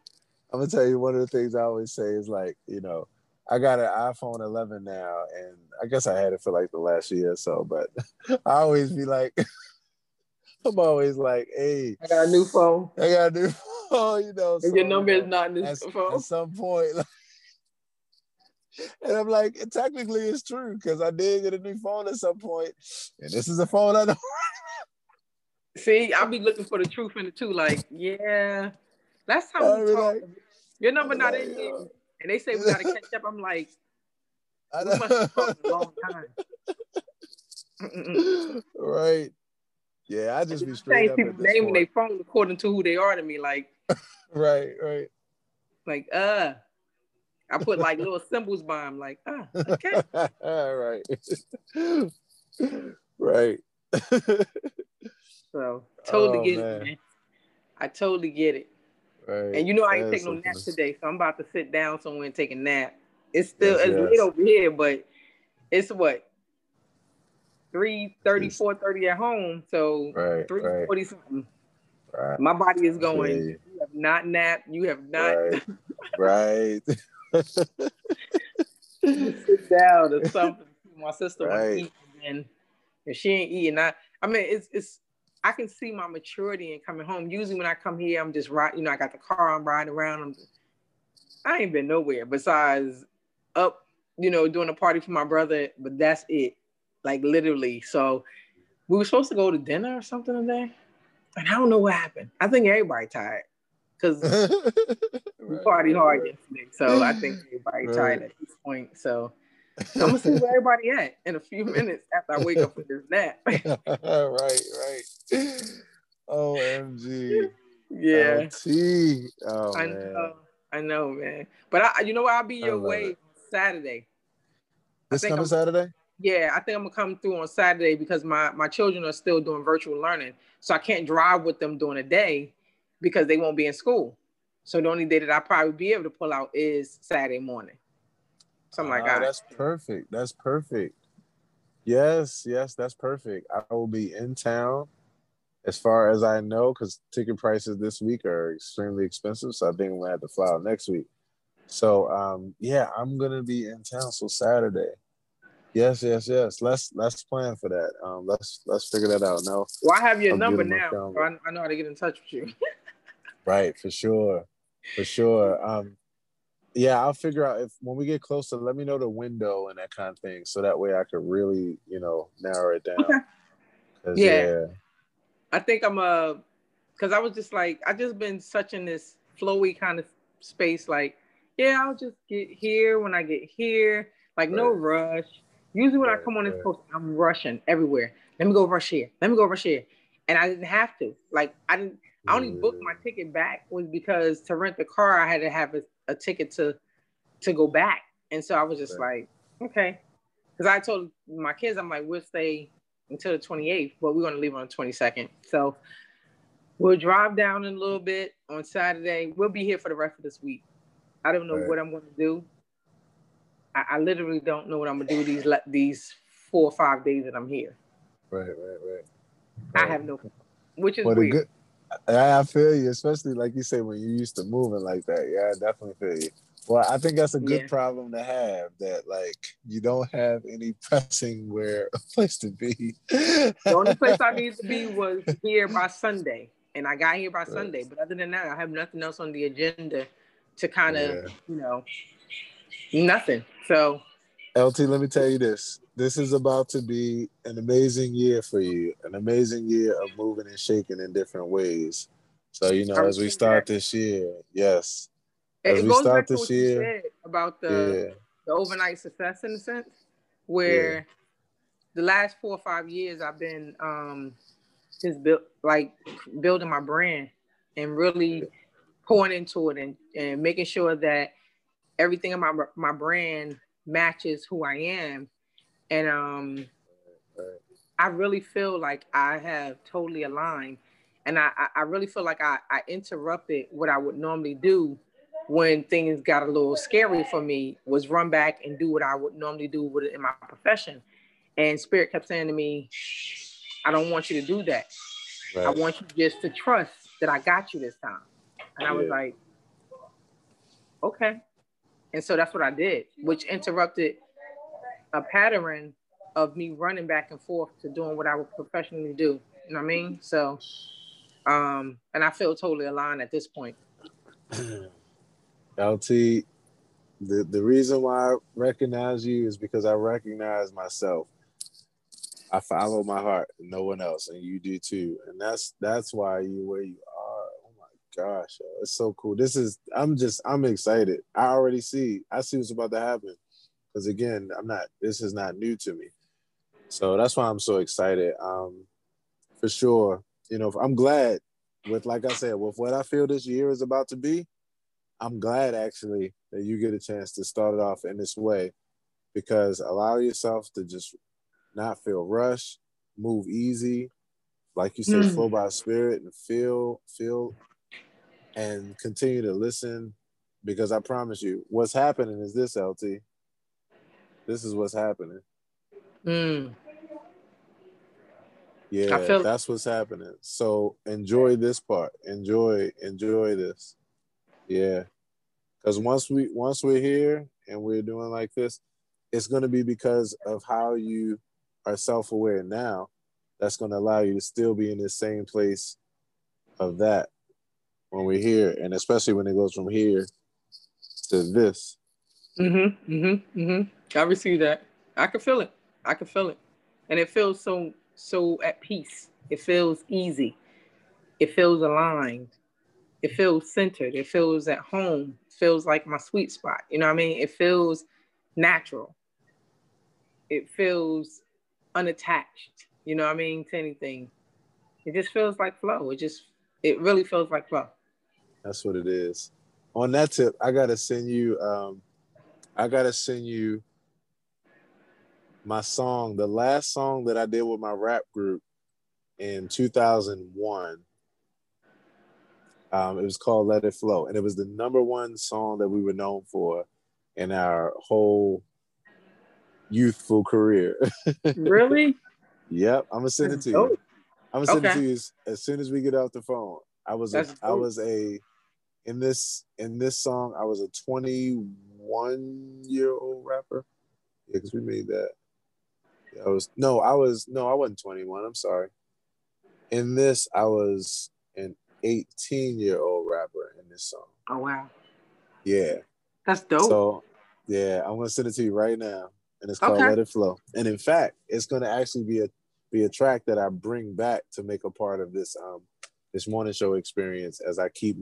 I'm going to tell you, one of the things I always say is I got an iPhone 11 now, and I guess I had it for the last year or so, but I always be I'm always hey. I got a new phone, So, and your number is not in this phone. At some point. And I'm like, technically it's true, because I did get a new phone at some point, and this is a phone I don't. See, I'll be looking for the truth in it too, yeah. Last time we talked, your number not in here, and they say we gotta catch up. I'm like, we must have talked a long time. Right? Yeah, I just be straight up. People naming their phone according to who they are to me, Right. I put little symbols by them, okay. Right. So I totally get it. Right. And I ain't taking no nap today, so I'm about to sit down somewhere and take a nap. It's still late over here, but it's what? 3:30, 4:30 at home, so 3:40 something. Right. My body is going, you have not napped, you have not. Right. Sit down or something. My sister wants to eat, and if she ain't eating, I can see my maturity in coming home. Usually when I come here, I'm just riding, I got the car, I'm riding around. I ain't been nowhere besides up, doing a party for my brother, but that's it. Literally. So we were supposed to go to dinner or something today, and I don't know what happened. I think everybody tired because we partied hard yesterday. So I think everybody tired at this point. So I'm gonna see where everybody at in a few minutes after I wake up from this nap. Right. OMG. Yeah. LT. Oh, I know, man. But you know what? I'll be your way Saturday. This coming Saturday? Yeah, I think I'm gonna come through on Saturday because my children are still doing virtual learning, so I can't drive with them during the day because they won't be in school. So the only day that I'll probably be able to pull out is Saturday morning. Something like that. That's perfect. That's perfect. Yes, that's perfect. I will be in town, as far as I know, because ticket prices this week are extremely expensive. So I think we'll have to fly out next week. So yeah, I'm gonna be in town. So Saturday. Yes. Let's plan for that. Let's figure that out. No. Well, I have your number now. So I know how to get in touch with you. Right, for sure. Yeah, I'll figure out if when we get closer, let me know the window and that kind of thing, so that way I could really, narrow it down. Okay. Yeah. I think I'm because I was just like, I just been such in this flowy kind of space. Like, yeah, I'll just get here when I get here. Like, right. No rush. Usually when I come on this post, I'm rushing everywhere. Let me go rush here. Let me go rush here. And I didn't have to. Like, I only booked my ticket back was because to rent the car, I had to have a ticket to go back. And so I was just like, okay. Because I told my kids, I'm like, we'll stay until the 28th, but we're going to leave on the 22nd. So we'll drive down in a little bit on Saturday. We'll be here for the rest of this week. I don't know what I'm going to do. I literally don't know what I'm going to do these 4 or 5 days that I'm here. Right. I have no, which is weird. I feel you, especially like you say when you're used to moving like that. Yeah, I definitely feel you. Well, I think that's a good problem to have, that like you don't have any pressing where a place to be. The only place I needed to be was here by Sunday, and I got here by Sunday. But other than that, I have nothing else on the agenda to kind of, nothing. So, LT, let me tell you this. This is about to be an amazing year for you, an amazing year of moving and shaking in different ways. So, as we start this year, as we start this year, about the overnight success, in a sense, where the last 4 or 5 years I've been just building my brand and really pouring into it and making sure that everything in my brand matches who I am. And I really feel like I have totally aligned, and I really feel like I interrupted what I would normally do when things got a little scary for me, was run back and do what I would normally do with it in my profession. And Spirit kept saying to me, I don't want you to do that. Right. I want you just to trust that I got you this time. And I was like, okay. And so that's what I did, which interrupted a pattern of me running back and forth to doing what I would professionally do. You know what I mean? So, and I feel totally aligned at this point. LT, the reason why I recognize you is because I recognize myself. I follow my heart, no one else, and you do too. And that's why you're where you are. Oh my gosh, it's so cool. I'm excited. I see what's about to happen. Because again, this is not new to me. So that's why I'm so excited. For sure. I'm glad with what I feel this year is about to be, I'm glad actually that you get a chance to start it off in this way, because allow yourself to just not feel rushed, move easy. Like you said, flow by Spirit and feel and continue to listen, because I promise you what's happening is this, LT. This is what's happening. Yeah, that's what's happening. So enjoy this part. Enjoy this. Yeah. Because once we're here and we're doing like this, it's going to be because of how you are self-aware now. That's going to allow you to still be in the same place of that when we're here. And especially when it goes from here to this. I receive that. I can feel it. And it feels so at peace. It feels easy. It feels aligned. It feels centered. It feels at home. It feels like my sweet spot. You know what I mean? It feels natural. it feels unattached, you know what I mean, to anything. It just feels like flow. It really feels like flow. That's what it is. On that tip, I gotta send you my song, the last song that I did with my rap group in 2001. It was called Let It Flow. And it was the #1 song that we were known for in our whole youthful career. Really? Yep. I'm gonna send it to you. I'm gonna send it to you as soon as we get off the phone. In this song, I was a 21-year-old rapper. Yeah, because we made that. I wasn't 21. I'm sorry. In this, I was an 18-year-old rapper in this song. Oh wow. Yeah. That's dope. So yeah, I'm gonna send it to you right now. And it's called Let It Flow. And in fact, it's gonna actually be a track that I bring back to make a part of this this morning show experience as I keep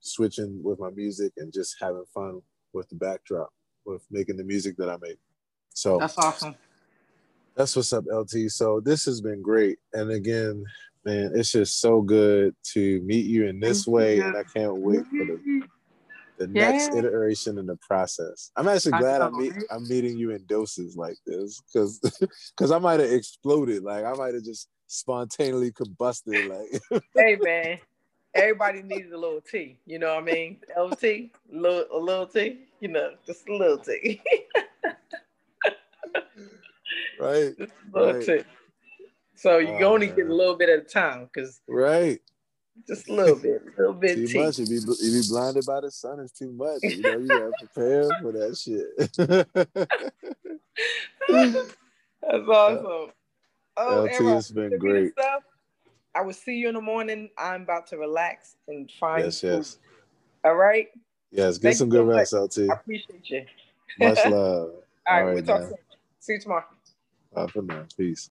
switching with my music and just having fun with the backdrop with making the music that I make. So that's awesome. That's what's up, LT. So this has been great. And again, man, it's just so good to meet you in this way. Yeah. And I can't wait for the next iteration in the process. I'm actually glad I'm meeting you in doses like this because I might have exploded. Like I might have just spontaneously combusted. Like, hey man, everybody needs a little tea. You know what I mean? LT, a little tea. You know, just a little tea. Right. Just a little tea. So you only get a little bit at a time, cause just a little bit, too much. You be blinded by the sun. It's too much. You know, you gotta prepare for that shit. That's awesome. LT, Aaron, it's been great. I will see you in the morning. I'm about to relax and find. Yes. All right. Yes, get some good rest, LT. I appreciate you. Much love. All right, we'll talk soon. See you tomorrow. Bye for now. Peace.